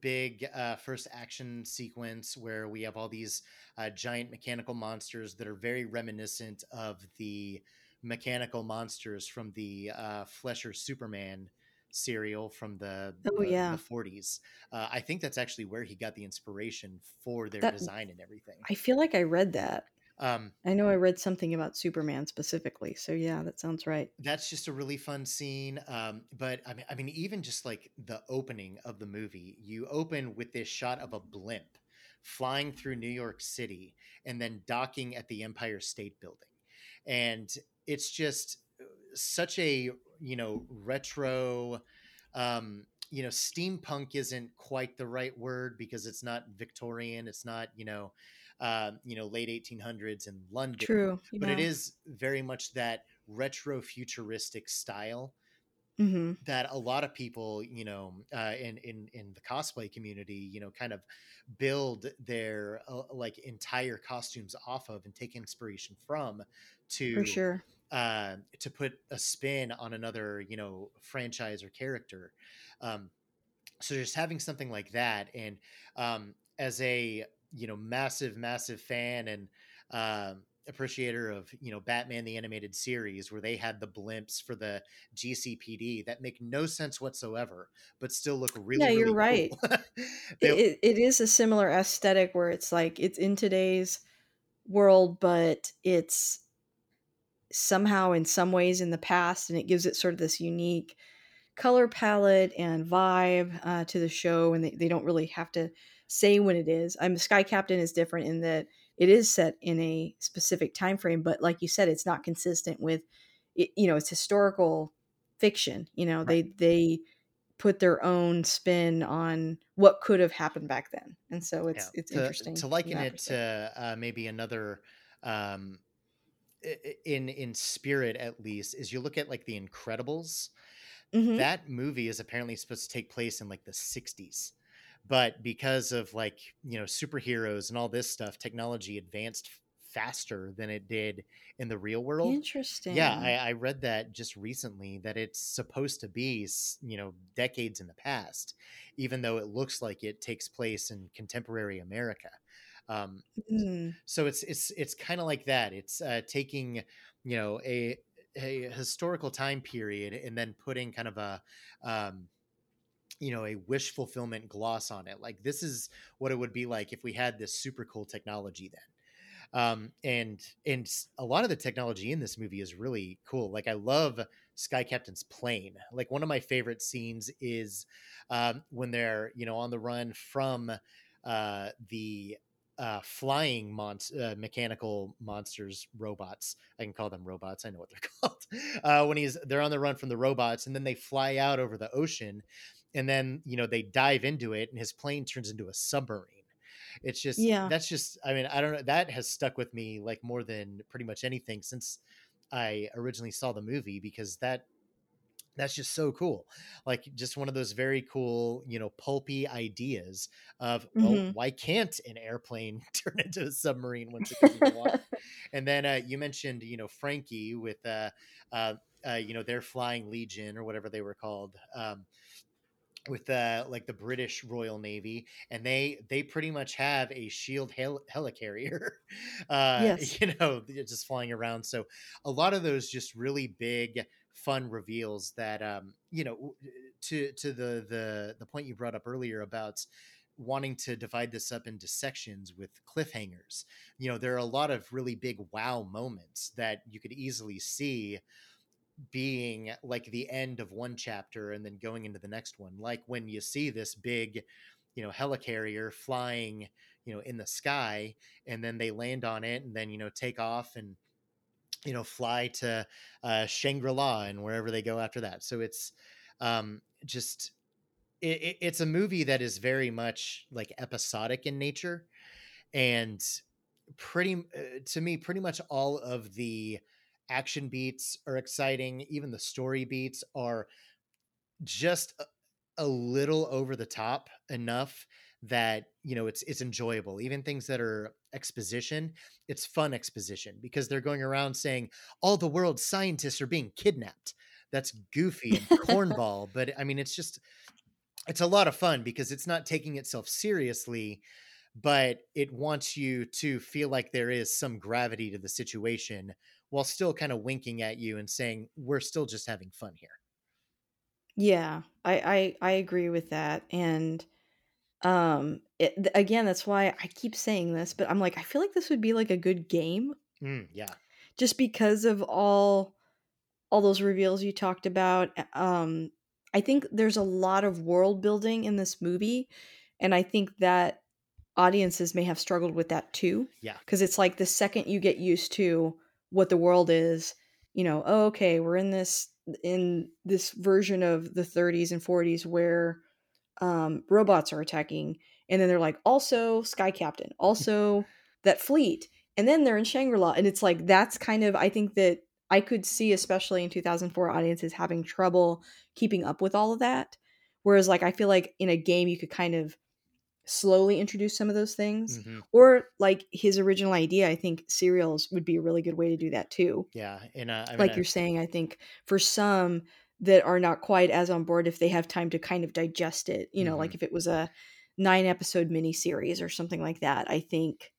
big uh, first action sequence where we have all these uh, giant mechanical monsters that are very reminiscent of the mechanical monsters from the uh, Flesher Superman serial from the, oh, the, yeah. the forties. Uh, I think that's actually where he got the inspiration for their that, design and everything. I feel like I read that. Um, I know I read something about Superman specifically. So yeah, that sounds right. That's just a really fun scene. Um, but I mean, I mean, even just like the opening of the movie, you open with this shot of a blimp flying through New York City and then docking at the Empire State Building. And it's just such a, you know, retro, um, you know, steampunk isn't quite the right word because it's not Victorian. It's not, you know, uh, you know, late eighteen hundreds in London. True, yeah. But it is very much that retro futuristic style mm-hmm. that a lot of people, you know, uh, in, in, in the cosplay community, you know, kind of build their uh, like entire costumes off of and take inspiration from to, for sure. Uh, to put a spin on another, you know, franchise or character. Um, so just having something like that. And um, as a, you know, massive, massive fan and uh, appreciator of, you know, Batman, the animated series, where they had the blimps for the G C P D that make no sense whatsoever, but still look really, yeah, you're really cool. Right. they- it, it is a similar aesthetic where it's like, it's in today's world, but it's somehow in some ways in the past, and it gives it sort of this unique color palette and vibe uh, to the show, and they, they don't really have to say when it is. I'm Sky Captain is different in that it is set in a specific time frame, but like you said, it's not consistent with, it, you know, it's historical fiction. You know, right. they they put their own spin on what could have happened back then, and so it's yeah. it's to, interesting to liken it to uh, maybe another. Um, in in spirit, at least, is you look at like The Incredibles. Mm-hmm. That movie is apparently supposed to take place in like the sixties. But because of like, you know, superheroes and all this stuff, technology advanced faster than it did in the real world. Interesting. Yeah, I, I read that just recently, that it's supposed to be, you know, decades in the past, even though it looks like it takes place in contemporary America. Um, mm. So it's it's it's kind of like that. It's uh, taking, you know, a a historical time period and then putting kind of a, um, you know, a wish fulfillment gloss on it. Like, this is what it would be like if we had this super cool technology then. Um, and, and a lot of the technology in this movie is really cool. Like, I love Sky Captain's plane. Like, one of my favorite scenes is, um, when they're, you know, on the run from, uh, the, uh, flying monst- uh, mechanical monsters, robots. I can call them robots. I know what they're called. Uh, when he's, they're on the run from the robots, and then they fly out over the ocean, and then, you know, they dive into it, and his plane turns into a submarine. It's just, yeah. that's just, I mean, I don't know. That has stuck with me like more than pretty much anything since I originally saw the movie, because that, that's just so cool. Like, just one of those very cool, you know, pulpy ideas of, well, mm-hmm. why can't an airplane turn into a submarine once it goes in the water? And then uh, you mentioned, you know, Frankie with, uh, uh, uh, you know, their flying legion or whatever they were called, um, with uh, like the British Royal Navy, and they, they pretty much have a shield hel- helicarrier, uh, yes. you know, just flying around. So a lot of those just really big, fun reveals that, um, you know, to, to the, the, the point you brought up earlier about wanting to divide this up into sections with cliffhangers. You know, there are a lot of really big wow moments that you could easily see being like the end of one chapter and then going into the next one. Like when you see this big, you know, helicarrier flying, you know, in the sky, and then they land on it and then, you know, take off and, you know, fly to uh, Shangri-La and wherever they go after that. So it's um, just, it, it, it's a movie that is very much like episodic in nature. And pretty, uh, to me, pretty much all of the action beats are exciting. Even the story beats are just a, a little over the top enough that, you know, it's, it's enjoyable. Even things that are exposition, it's fun exposition, because they're going around saying all the world's scientists are being kidnapped. That's goofy and cornball, but I mean, it's just, it's a lot of fun because it's not taking itself seriously, but it wants you to feel like there is some gravity to the situation while still kind of winking at you and saying, we're still just having fun here. Yeah, I, I, I agree with that. And Um, it, again, that's why I keep saying this, but I'm like, I feel like this would be like a good game. Mm, yeah. Just because of all, all those reveals you talked about. Um, I think there's a lot of world building in this movie, and I think that audiences may have struggled with that too. Yeah. Cause it's like the second you get used to what the world is, you know, oh, okay, we're in this, in this version of the thirties and forties where, um, robots are attacking, and then they're like, also Sky Captain, also that fleet, and then they're in Shangri-La, and it's like, that's kind of, I think that I could see, especially in two thousand four, audiences having trouble keeping up with all of that, whereas like I feel like in a game you could kind of slowly introduce some of those things. Mm-hmm. Or like his original idea, I think serials would be a really good way to do that too. Yeah. And uh, I mean, like I- you're saying, I think for some that are not quite as on board, if they have time to kind of digest it, you know, mm-hmm. like if it was a nine episode miniseries or something like that, I think,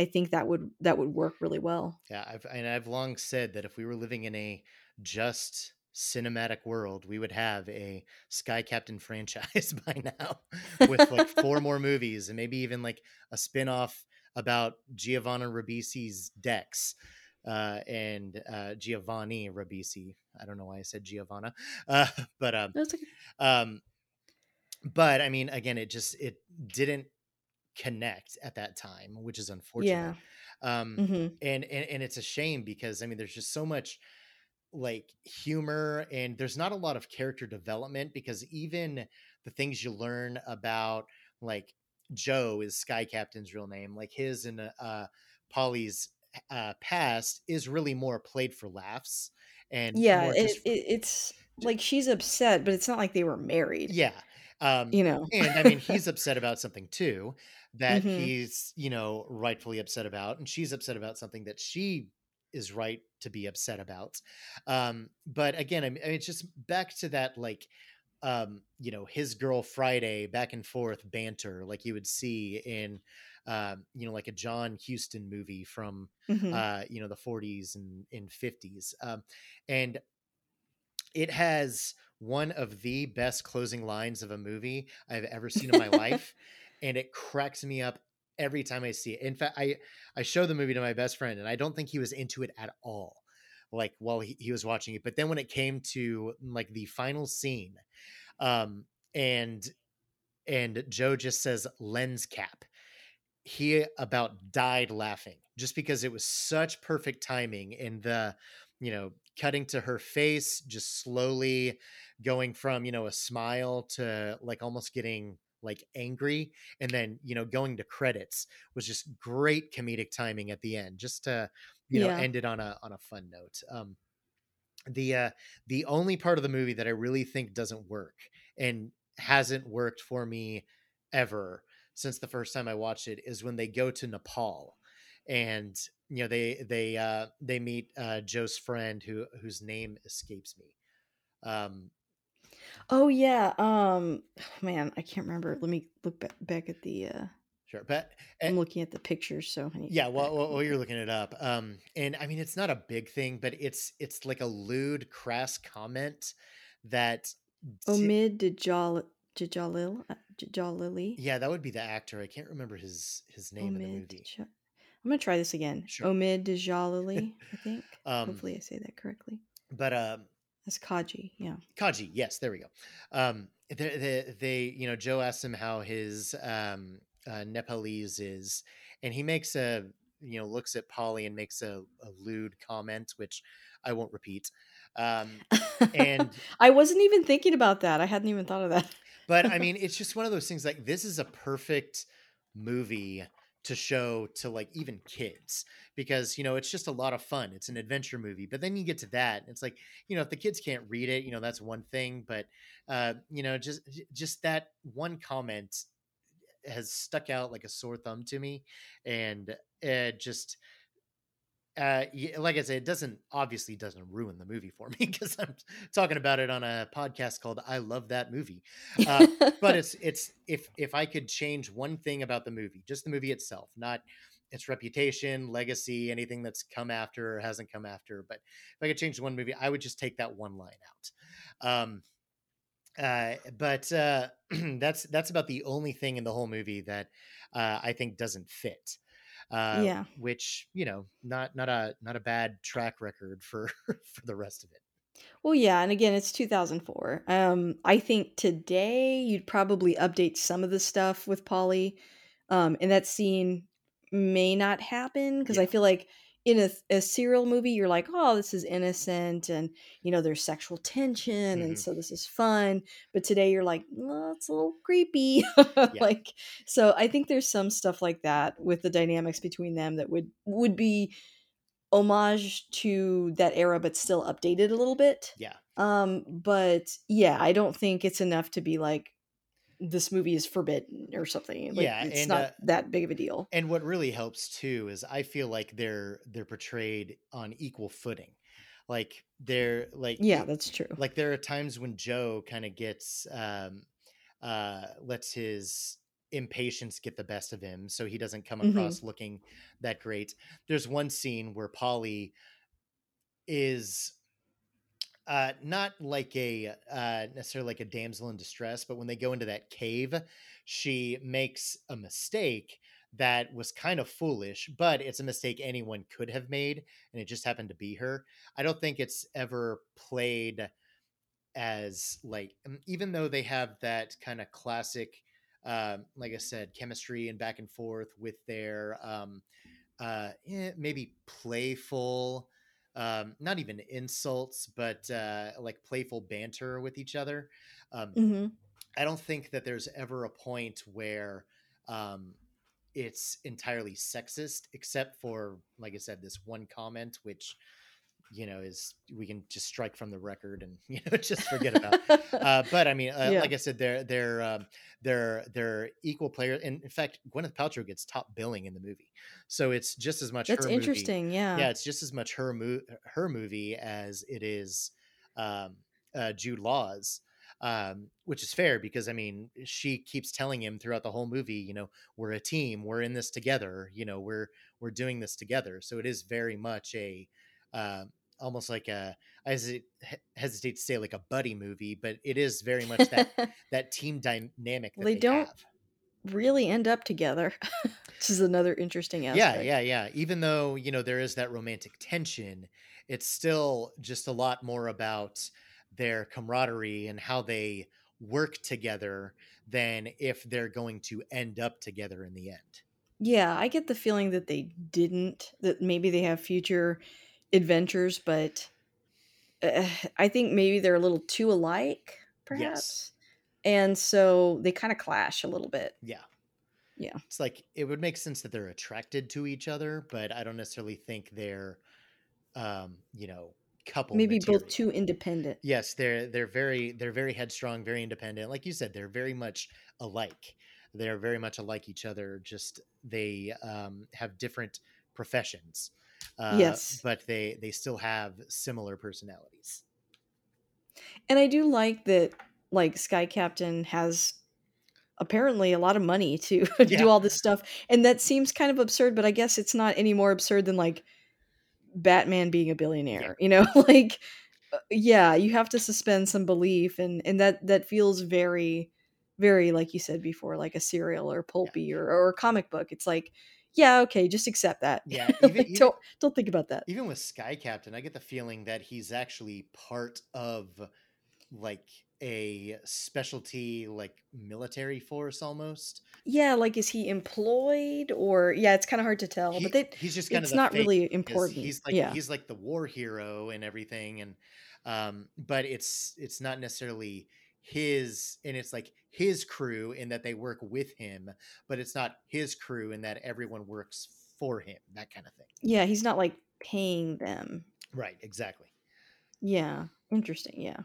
I think that would, that would work really well. Yeah. I've, and I've long said that if we were living in a just cinematic world, we would have a Sky Captain franchise by now with like four more movies, and maybe even like a spinoff about Giovanni Ribisi's decks. Uh, and uh, Giovanni Ribisi. I don't know why I said Giovanna, uh, but um, okay. um, but I mean, again, it just it didn't connect at that time, which is unfortunate. Yeah. Um, mm-hmm. and, and and it's a shame because I mean, there's just so much like humor, and there's not a lot of character development because even the things you learn about, like Joe is Sky Captain's real name, like his and uh, Polly's. Uh, past is really more played for laughs, and yeah, it, for... it, it's like she's upset, but it's not like they were married. Yeah, um, you know, and I mean, he's upset about something too that mm-hmm. he's you know rightfully upset about, and she's upset about something that she is right to be upset about. Um, but again, I mean, it's just back to that like um, you know his girl Friday back and forth banter like you would see in. Um, you know, like a John Huston movie from, mm-hmm. uh, you know, the forties and, and fifties. Um, and it has one of the best closing lines of a movie I've ever seen in my life. And it cracks me up every time I see it. In fact, I, I show the movie to my best friend and I don't think he was into it at all, like while he, he was watching it. But then when it came to like the final scene, um, and, and Joe just says lens cap, he about died laughing just because it was such perfect timing and the, you know, cutting to her face, just slowly going from, you know, a smile to like almost getting like angry. And then, you know, going to credits was just great comedic timing at the end, just to, you know, yeah. end it on a, on a fun note. Um, the, uh, the only part of the movie that I really think doesn't work and hasn't worked for me ever since the first time I watched it is when they go to Nepal and, you know, they, they, uh, they meet, uh, Joe's friend who, whose name escapes me. Um, Oh yeah. Um, man, I can't remember. Let me look back, back at the, uh, sure. But and, I'm looking at the pictures. So I need yeah, well, well, well, you're looking it up. Um, and I mean, it's not a big thing, but it's, it's like a lewd, crass comment that Omid Djalili. Djalil, Djalili. Yeah, that would be the actor. I can't remember his his name Omid in the movie. Dja- I'm gonna try this again. Sure. Omid Djalili, I think. um, Hopefully, I say that correctly. But um, that's Kaji. Yeah, Kaji. Yes, there we go. Um, they, they, they, you know, Joe asks him how his um uh, Nepalese is, and he makes a, you know, looks at Polly and makes a, a lewd comment, which I won't repeat. Um, and I wasn't even thinking about that. I hadn't even thought of that. But I mean, it's just one of those things like this is a perfect movie to show to like even kids because, you know, it's just a lot of fun. It's an adventure movie. But then you get to that and it's like, you know, if the kids can't read it, you know, that's one thing. But, uh, you know, just just that one comment has stuck out like a sore thumb to me. And it just uh, like I said, it doesn't obviously doesn't ruin the movie for me because I'm talking about it on a podcast called I Love That Movie. Uh, but it's, it's, if, if I could change one thing about the movie, just the movie itself, not its reputation, legacy, anything that's come after or hasn't come after, but if I could change one movie, I would just take that one line out. Um, uh, but, uh, that's, that's about the only thing in the whole movie that, uh, I think doesn't fit. Uh, yeah. Which, you know, not not a not a bad track record for for the rest of it. Well, yeah. And again, it's two thousand four. Um, I think today you'd probably update some of the stuff with Polly. Um, and that scene may not happen because yeah. I feel like in a, a serial movie, you're like, oh, this is innocent. And, you know, there's sexual tension. Mm-hmm. And so this is fun. But today you're like, well, it's a little creepy. Yeah. Like, so I think there's some stuff like that with the dynamics between them that would, would be homage to that era, but still updated a little bit. Yeah. Um, but yeah, I don't think it's enough to be like, this movie is forbidden or something. Like, yeah. It's and, not uh, that big of a deal. And what really helps too, is I feel like they're, they're portrayed on equal footing. Like they're like, yeah, that's true. Like there are times when Joe kind of gets, um, uh, lets his impatience get the best of him. So he doesn't come across mm-hmm. looking that great. There's one scene where Polly is, Uh, not like a uh, necessarily like a damsel in distress, but when they go into that cave, she makes a mistake that was kind of foolish, but it's a mistake anyone could have made, and it just happened to be her. I don't think it's ever played as, like, even though they have that kind of classic, um, like I said, chemistry and back and forth with their um, uh, eh, maybe playful, um, not even insults, but uh, like playful banter with each other. Um, mm-hmm. I don't think that there's ever a point where um, it's entirely sexist, except for, like I said, this one comment, which, you know, is we can just strike from the record and, you know, just forget about. uh, but I mean, uh, yeah. like I said, they're they're um, they're they're equal players. And in fact, Gwyneth Paltrow gets top billing in the movie, so it's just as much. That's her interesting. Movie. Yeah, yeah, it's just as much her mo- her movie as it is um, uh, Jude Law's. Um, which is fair because, I mean, she keeps telling him throughout the whole movie, you know, we're a team, we're in this together, you know, we're, we're doing this together. So it is very much a, uh, almost like a, I hesitate, hesitate to say like a buddy movie, but it is very much that, that team dynamic that they, they don't have. Really end up together. Which is another interesting aspect. Yeah, yeah, yeah. Even though, you know, there is that romantic tension, it's still just a lot more about their camaraderie and how they work together than if they're going to end up together in the end. Yeah, I get the feeling that they didn't, that maybe they have future adventures, but uh, I think maybe they're a little too alike, perhaps. Yes. And so they kind of clash a little bit. Yeah. Yeah. It's like, it would make sense that they're attracted to each other, but I don't necessarily think they're, um, you know, couple maybe material. Both too independent. Yes, they're they're very they're very headstrong, very independent. Like you said, they're very much alike. They're very much alike each other. Just they um, have different professions. Uh, yes, but they they still have similar personalities. And I do like that. Like Sky Captain has apparently a lot of money to yeah. do all this stuff, and that seems kind of absurd. But I guess it's not any more absurd than like Batman being a billionaire, yeah. you know, like, yeah, you have to suspend some belief. And, and that, that feels very, very, like you said before, like a serial or pulpy yeah. or, or a comic book. It's like, yeah, okay, just accept that. Yeah. Even, like, even, don't, don't think about that. Even with Sky Captain, I get the feeling that he's actually part of like a specialty, like military force almost. Yeah. Like, is he employed or yeah, it's kind of hard to tell, he, but they, he's just kind it's of not really important. He's like, yeah. he's like the war hero and everything. And, um, but it's, it's not necessarily his, and it's like his crew in that they work with him, but it's not his crew in that everyone works for him, that kind of thing. Yeah. He's not like paying them. Right. Exactly. Yeah. Interesting. Yeah.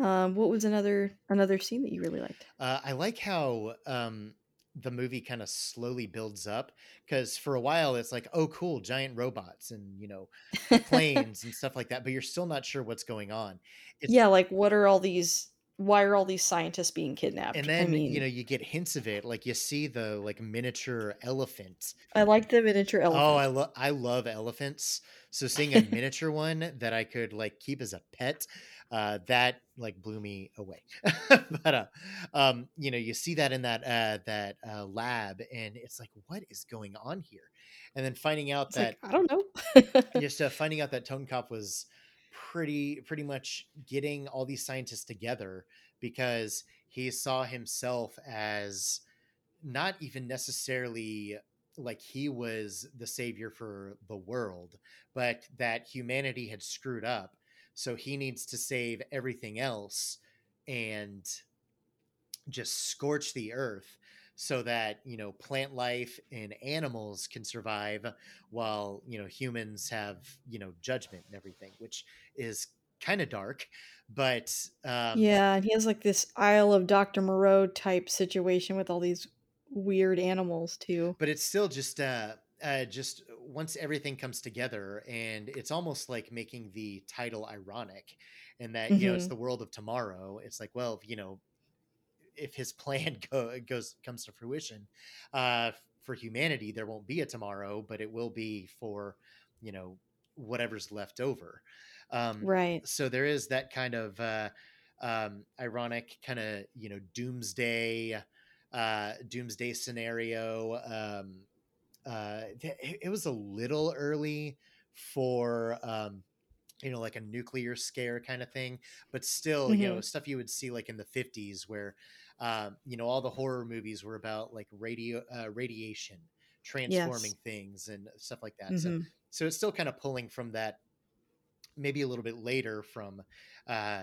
Um, what was another another scene that you really liked? Uh, I like how um, the movie kind of slowly builds up, because for a while it's like, oh, cool, giant robots and, you know, planes and stuff like that. But you're still not sure what's going on. It's, yeah, like what are all these? Why are all these scientists being kidnapped? And then, I mean, you know, you get hints of it. Like you see the like miniature elephant. I like the miniature elephant. Oh, I love, I love elephants. So seeing a miniature one that I could like keep as a pet, uh, that like blew me away. But, uh, um, you know, you see that in that, uh, that, uh, lab, and it's like, what is going on here? And then finding out it's that, like, I don't know, just uh, finding out that Totenkopf was, pretty pretty much getting all these scientists together because he saw himself as not even necessarily like he was the savior for the world, but that humanity had screwed up. So he needs to save everything else and just scorch the earth so that, you know, plant life and animals can survive while, you know, humans have, you know, judgment and everything, which is kind of dark, but um, yeah. And he has like this Isle of Doctor Moreau type situation with all these weird animals too, but it's still just, uh, uh, just once everything comes together, and it's almost like making the title ironic and that, mm-hmm. you know, it's the world of tomorrow. It's like, well, you know, if his plan go, goes comes to fruition uh, for humanity, there won't be a tomorrow, but it will be for, you know, whatever's left over. Um, right. So there is that kind of uh, um, ironic kind of, you know, doomsday uh, doomsday scenario. Um, uh, it, it was a little early for, um, you know, like a nuclear scare kind of thing, but still, mm-hmm. you know, stuff you would see like in the fifties where, um, you know, all the horror movies were about like radio, uh, radiation transforming yes. things and stuff like that. Mm-hmm. So, so it's still kind of pulling from that, maybe a little bit later from, uh,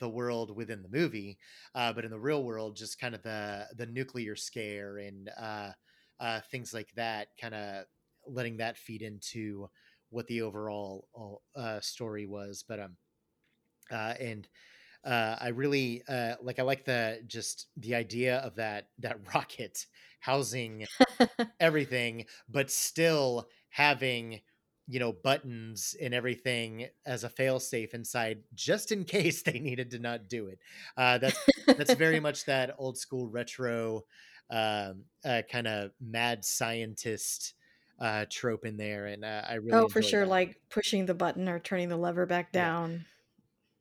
the world within the movie, uh, but in the real world, just kind of the, the nuclear scare and, uh, uh, things like that, kind of letting that feed into what the overall, uh, story was. But, um, uh, and, uh, I really, uh, like, I like the, just the idea of that, that rocket housing everything, but still having, you know, buttons and everything as a fail-safe inside, just in case they needed to not do it. Uh, that's that's very much that old school retro um, uh, kind of mad scientist uh, trope in there, and uh, I really oh for sure that. Like pushing the button or turning the lever back down.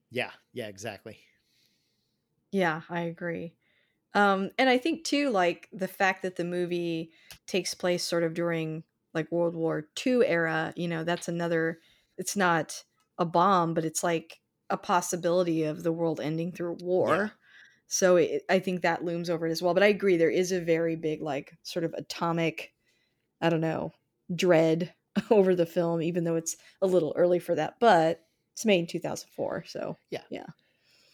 Yeah, yeah, yeah exactly. Yeah, I agree. Um, and I think too, like the fact that the movie takes place sort of during like World War Two era, you know, that's another, it's not a bomb, but it's like a possibility of the world ending through war. Yeah. So it, I think that looms over it as well. But I agree, there is a very big, like sort of atomic, I don't know, dread over the film, even though it's a little early for that, but it's made in two thousand four. So yeah. Yeah.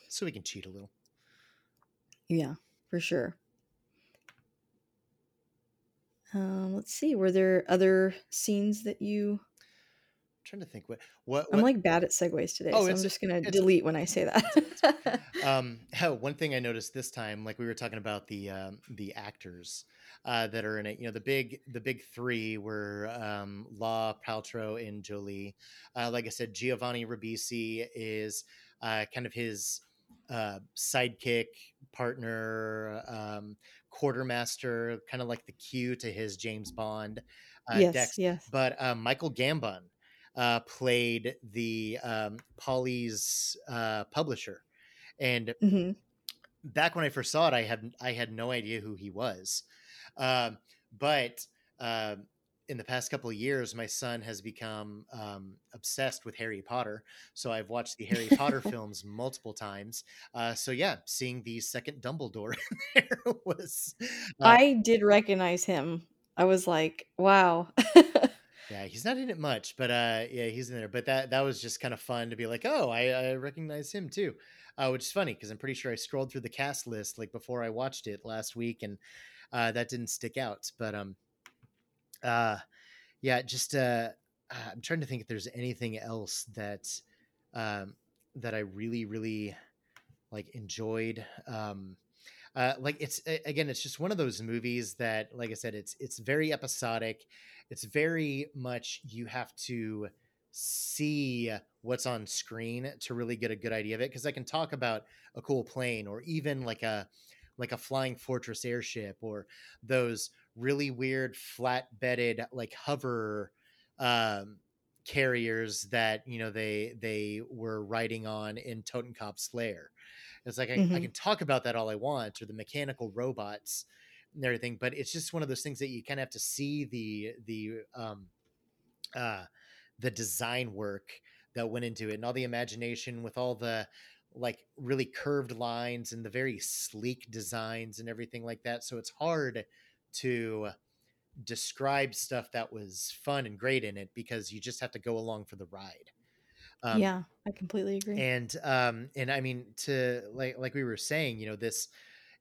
So we can cheat a little. Yeah, for sure. Um, let's see. Were there other scenes that you? I'm trying to think what what, what... I'm like bad at segues today, oh, so I'm just gonna delete when I say that. It's, it's... um, oh, one thing I noticed this time, like we were talking about the um, the actors uh, that are in it. You know, the big the big three were um, Law, Paltrow, and Jolie. Uh, like I said, Giovanni Ribisi is uh, kind of his uh, sidekick partner. Um, quartermaster, kind of like the cue to his James Bond uh, yes, Dex. Yes. But uh, Michael Gambon uh, played the um, Polly's uh, publisher. And mm-hmm. back when I first saw it, I had, I had no idea who he was. Um, but uh, in the past couple of years, my son has become um, obsessed with Harry Potter. So I've watched the Harry Potter films multiple times. Uh, so yeah, seeing the second Dumbledore there was... Uh, I did recognize him. I was like, wow. Yeah, he's not in it much, but uh, yeah, he's in there. But that that was just kind of fun to be like, oh, I, I recognize him too. Uh, which is funny because I'm pretty sure I scrolled through the cast list like before I watched it last week and uh, that didn't stick out. But... um. Uh, yeah, just, uh, I'm trying to think if there's anything else that, um, that I really, really like enjoyed. Um, uh, like it's, again, it's just one of those movies that, like I said, it's, it's very episodic. It's very much, you have to see what's on screen to really get a good idea of it. Cause I can talk about a cool plane or even like a, like a flying fortress airship or those really weird flat bedded like hover um carriers that you know they they were riding on in Totenkopf's lair. It's like I, mm-hmm. I can talk about that all I want, or the mechanical robots and everything, but it's just one of those things that you kind of have to see the the um uh the design work that went into it and all the imagination with all the like really curved lines and the very sleek designs and everything like that. So it's hard to describe stuff that was fun and great in it because you just have to go along for the ride. Um, yeah, I completely agree. And, um, and I mean, to like, like we were saying, you know, this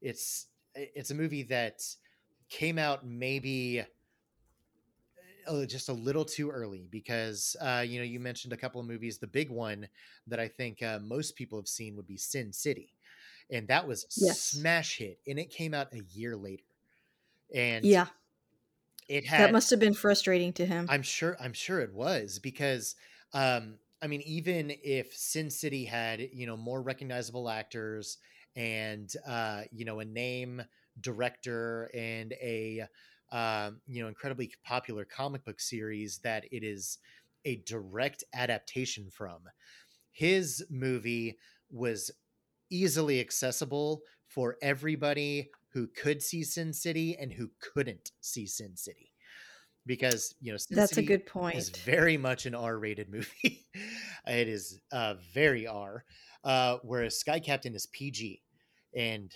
it's, it's a movie that came out maybe just a little too early because, uh, you know, you mentioned a couple of movies. The big one that I think uh, most people have seen would be Sin City. And that was yes. a smash hit. And it came out a year later. And yeah, it had, that must have been frustrating to him. I'm sure. I'm sure it was because, um, I mean, even if Sin City had, you know, more recognizable actors and, uh, you know, a name director and a, um, you know, incredibly popular comic book series that it is a direct adaptation from, his movie was easily accessible for everybody who could see Sin City and who couldn't see Sin City, because, you know, Sin that's City a good point. Is very much an R-rated movie. It is uh, very R, uh, whereas Sky Captain is P G. And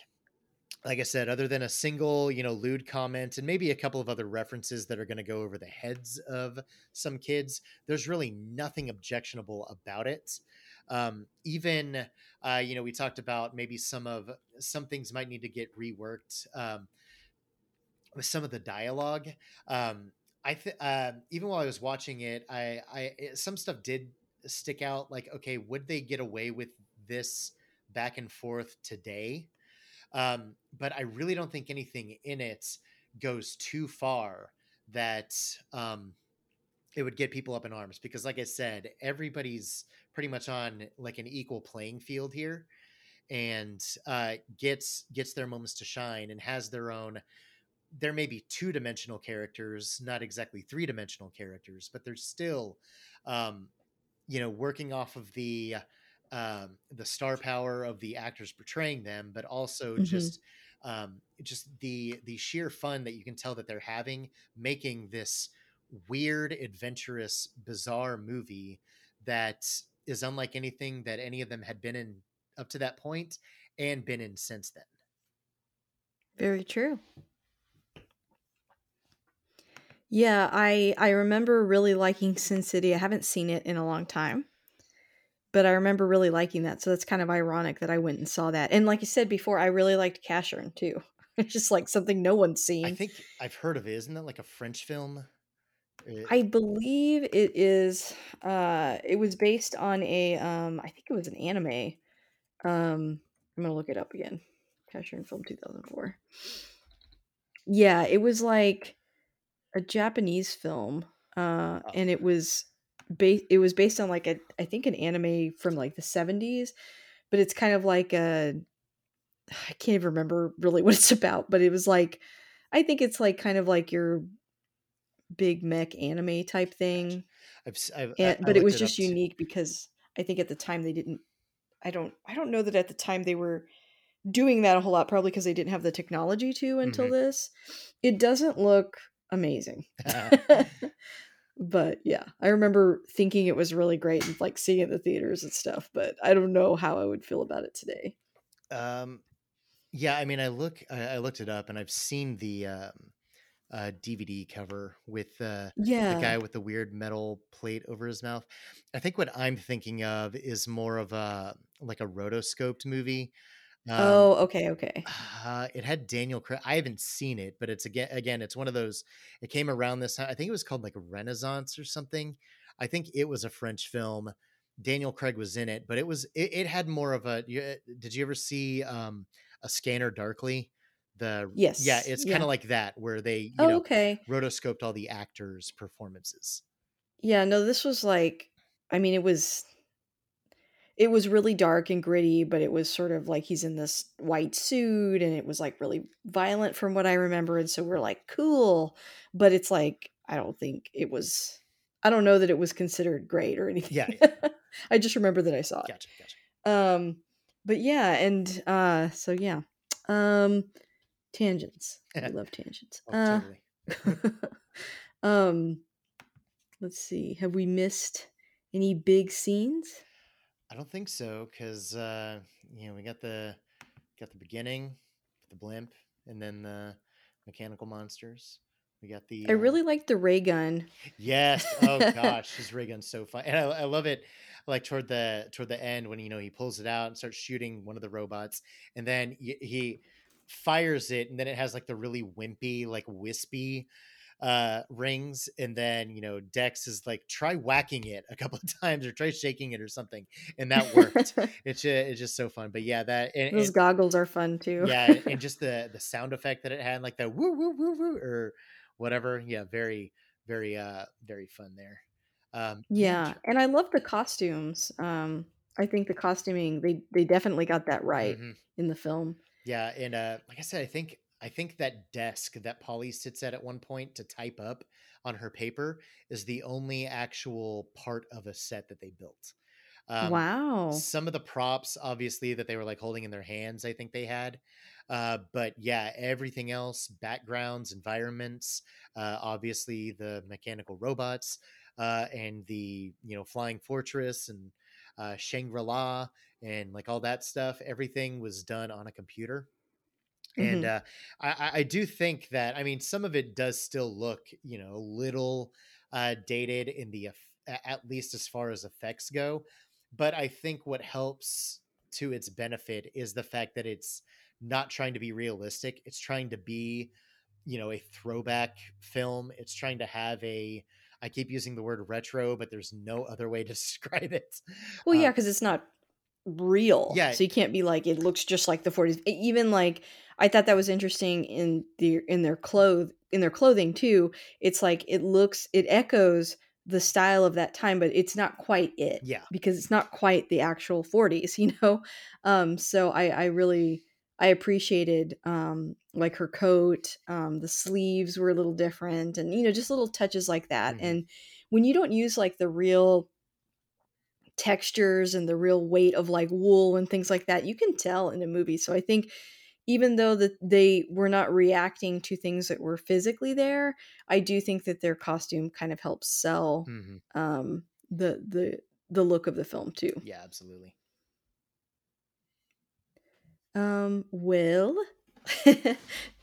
like I said, other than a single, you know, lewd comment and maybe a couple of other references that are going to go over the heads of some kids, there's really nothing objectionable about it. Um, even, uh, you know, we talked about maybe some of some things might need to get reworked, um, with some of the dialogue. Um, I, th- uh, even while I was watching it, I, I, it, some stuff did stick out, like, okay, would they get away with this back and forth today? Um, but I really don't think anything in it goes too far that, um, it would get people up in arms, because like I said, everybody's pretty much on like an equal playing field here, and uh, gets, gets their moments to shine and has their own, there may be two dimensional characters, not exactly three dimensional characters, but they're still, um, you know, working off of the, um, the star power of the actors portraying them, but also mm-hmm. just, um, just the, the sheer fun that you can tell that they're having making this weird, adventurous, bizarre movie that is unlike anything that any of them had been in up to that point and been in since then. Very true. Yeah, I, I remember really liking Sin City. I haven't seen it in a long time, but I remember really liking that. So that's kind of ironic that I went and saw that. And like you said before, I really liked Cashern too. It's just like something no one's seen. I think I've heard of it. Isn't that like a French film? I believe it is, uh, it was based on a, um, I think it was an anime. Um, I'm going to look it up again. Cashern Film two thousand four. Yeah, it was like a Japanese film. Uh, oh. And it was based, it was based on like a, I think an anime from like the seventies, but it's kind of like a, I can't even remember really what it's about, but it was like, I think it's like kind of like your big mech anime type thing. I've, I've, and, but it was just it unique too, because I think at the time they didn't, I don't, I don't know that at the time they were doing that a whole lot, probably because they didn't have the technology to until mm-hmm. this. It doesn't look amazing. But yeah, I remember thinking it was really great and like seeing it in the theaters and stuff, but I don't know how I would feel about it today. Um, yeah, I mean, I look, I, I looked it up and I've seen the, um, Uh, D V D cover with uh, yeah. the guy with the weird metal plate over his mouth. I think what I'm thinking of is more of a like a rotoscoped movie. Um, oh, okay, okay. Uh, it had Daniel Craig. I haven't seen it, but it's again, again, it's one of those. It came around this time. I think it was called like Renaissance or something. I think it was a French film. Daniel Craig was in it, but it was it, it had more of a. Did you ever see um, A Scanner Darkly? The yes yeah it's yeah. kind of like that, where they you oh, know okay. rotoscoped all the actors' performances. Yeah, no, this was like, I mean, it was it was really dark and gritty, but it was sort of like he's in this white suit and it was like really violent from what I remember, and so we're like, cool, but it's like I don't think it was I don't know that it was considered great or anything. Yeah, yeah. I just remember that I saw it. Gotcha, gotcha. Um but yeah, and uh so yeah um tangents. I love tangents. Uh, um, let's see. Have we missed any big scenes? I don't think so, because uh, you know we got the got the beginning, the blimp, and then the mechanical monsters. We got the. I uh, really like the ray gun. Yes. Oh gosh, his ray gun's so fun, and I, I love it. Like toward the toward the end when you know he pulls it out and starts shooting one of the robots, and then y- he. fires it, and then it has like the really wimpy, like wispy uh rings, and then you know Dex is like, try whacking it a couple of times or try shaking it or something, and that worked. it's, uh, it's just so fun. But yeah, that and, those and, goggles are fun too. Yeah, and, and just the the sound effect that it had, like the woo woo woo woo or whatever. Yeah, very very uh very fun there. Um yeah, and I love the costumes. um I think the costuming, they they definitely got that right mm-hmm. in the film. Yeah, and uh, like I said, I think I think that desk that Polly sits at at one point to type up on her paper is the only actual part of a set that they built. Um, wow! Some of the props, obviously, that they were like holding in their hands, I think they had, Uh, but yeah, everything else, backgrounds, environments, uh, obviously the mechanical robots, uh, and the, you know, flying fortress and uh, Shangri-La and like all that stuff, everything was done on a computer. Mm-hmm. And uh, I, I do think that, I mean, some of it does still look, you know, a little uh, dated in the, at least as far as effects go. But I think what helps to its benefit is the fact that it's not trying to be realistic. It's trying to be, you know, a throwback film. It's trying to have a, I keep using the word retro, but there's no other way to describe it. Well, yeah, because um, it's not real. Yeah. So you can't be like, it looks just like the forties. Even like, I thought that was interesting in the, in their clothes, in their clothing too. It's like, it looks, it echoes the style of that time, but it's not quite it. Yeah. Because it's not quite the actual forties, you know? Um, so I, I really, I appreciated um, like her coat, um, the sleeves were a little different and, you know, just little touches like that. Mm-hmm. And when you don't use like the real textures and the real weight of like wool and things like that, you can tell in a movie. So I think even though that they were not reacting to things that were physically there, I do think that their costume kind of helps sell mm-hmm. um, the, the, the look of the film too. Yeah, absolutely. Um, Will,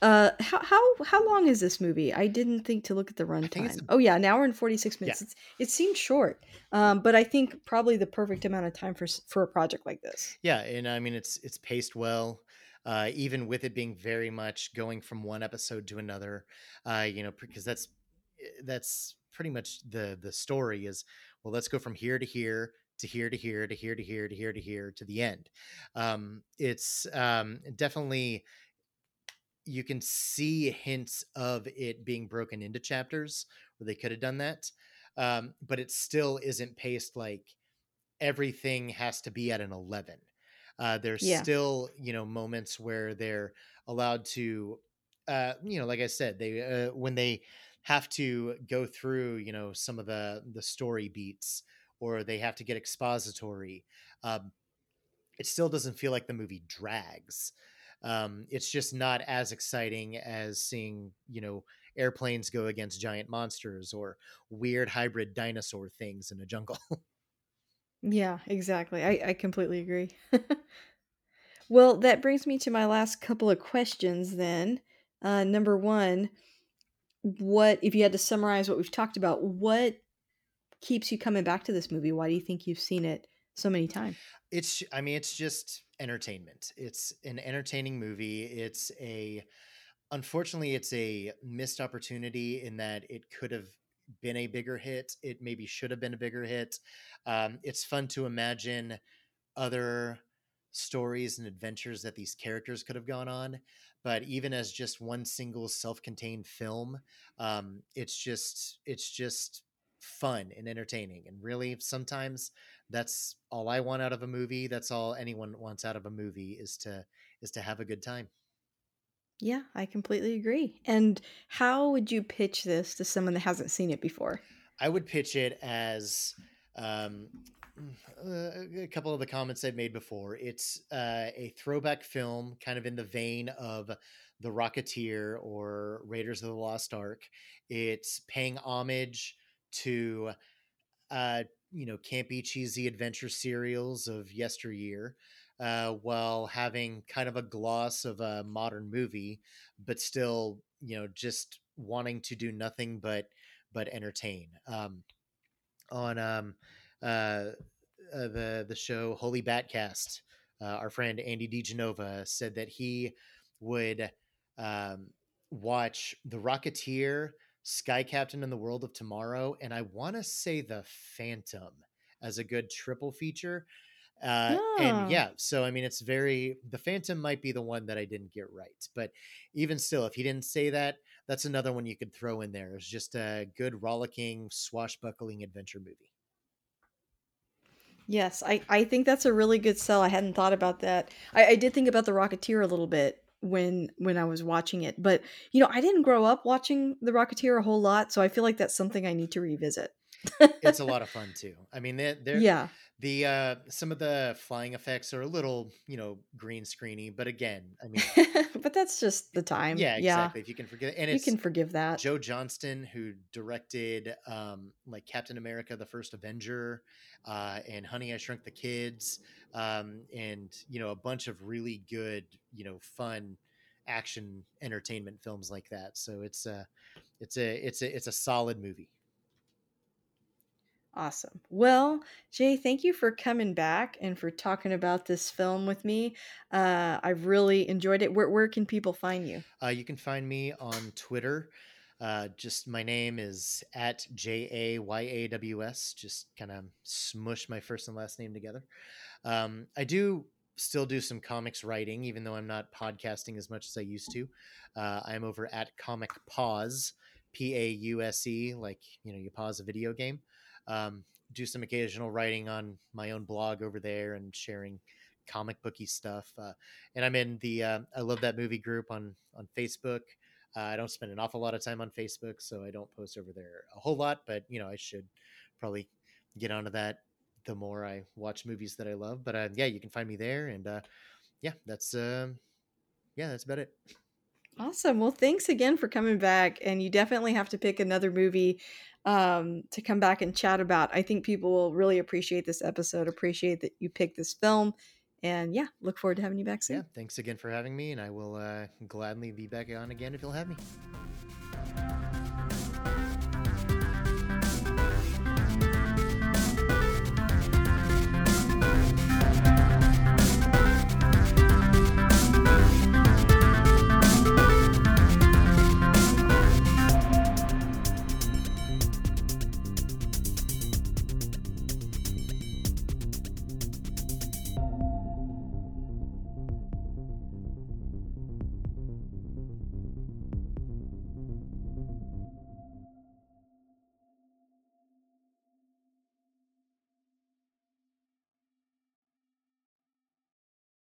uh, how, how, how long is this movie? I didn't think to look at the runtime. Oh yeah. An hour and forty-six minutes. Yeah. It's, it seemed short. Um, but I think probably the perfect amount of time for, for a project like this. Yeah. And I mean, it's, it's paced well, uh, even with it being very much going from one episode to another, uh, you know, because that's, that's pretty much the, the story is, well, let's go from here to here. to here, to here, to here, to here, to here, to here, to the end. Um, it's um, definitely, you can see hints of it being broken into chapters where they could have done that. Um, but it still isn't paced like everything has to be at an eleven. Uh, there's yeah. still, you know, moments where they're allowed to, uh, you know, like I said, they uh, when they have to go through, you know, some of the the story beats, or they have to get expository. Um, it still doesn't feel like the movie drags. Um, it's just not as exciting as seeing, you know, airplanes go against giant monsters or weird hybrid dinosaur things in a jungle. Yeah, exactly. I, I completely agree. Well, that brings me to my last couple of questions then. Uh, number one, what, if you had to summarize what we've talked about, what keeps you coming back to this movie? Why do you think you've seen it so many times? It's, I mean, it's just entertainment. It's an entertaining movie. It's a, unfortunately, it's a missed opportunity in that it could have been a bigger hit. It maybe should have been a bigger hit. Um, it's fun to imagine other stories and adventures that these characters could have gone on. But even as just one single self-contained film, um, it's just, it's just, fun and entertaining, and really sometimes that's all I want out of a movie. That's all anyone wants out of a movie is to is to have a good time. Yeah, I completely agree. And how would you pitch this to someone that hasn't seen it before? I would pitch it as um a couple of the comments I've made before. It's uh, a throwback film, kind of in the vein of The Rocketeer or Raiders of the Lost Ark. It's paying homage to, uh, you know, campy, cheesy adventure serials of yesteryear, uh, while having kind of a gloss of a modern movie, but still, you know, just wanting to do nothing but, but entertain. Um, on, um, uh, uh the, the show Holy Batcast, uh, our friend Andy DiGenova said that he would, um, watch The Rocketeer, Sky Captain and the World of Tomorrow, and I want to say The Phantom as a good triple feature. Uh, yeah. And yeah, so I mean, it's very, The Phantom might be the one that I didn't get right, but even still, if he didn't say that, that's another one you could throw in there. It's just a good rollicking, swashbuckling adventure movie. Yes, I, I think that's a really good sell. I hadn't thought about that. I, I did think about The Rocketeer a little bit when when I was watching it, but you know, I didn't grow up watching The Rocketeer a whole lot, so I feel like that's something I need to revisit. It's a lot of fun too. I mean, they're, they're yeah. The uh, some of the flying effects are a little, you know, green screeny, but again, I mean, but that's just the time. Yeah, exactly. Yeah. If you can forgive, and it's, you can forgive that. Joe Johnston, who directed um, like Captain America: The First Avenger, uh, and Honey, I Shrunk the Kids, um, and you know, a bunch of really good, you know, fun action entertainment films like that. So it's a, it's a, it's a, it's a solid movie. Awesome. Well, Jay, thank you for coming back and for talking about this film with me. Uh, I've really enjoyed it. Where, where can people find you? Uh, you can find me on Twitter. Uh, just my name is at J A Y A W S. Just kind of smush my first and last name together. Um, I do still do some comics writing, even though I'm not podcasting as much as I used to. Uh, I'm over at Comic Pause, P A U S E, like, you know, you pause a video game. Um, do some occasional writing on my own blog over there and sharing comic booky stuff. Uh, and I'm in the, uh, I Love That Movie group on, on Facebook. Uh, I don't spend an awful lot of time on Facebook, so I don't post over there a whole lot, but you know, I should probably get onto that the more I watch movies that I love, but, uh, yeah, you can find me there. And, uh, yeah, that's, um, yeah, that's about it. Awesome. Well, thanks again for coming back, and you definitely have to pick another movie um, to come back and chat about. I think people will really appreciate this episode, appreciate that you picked this film, and yeah, look forward to having you back soon. Yeah, thanks again for having me, and I will uh, gladly be back on again if you'll have me.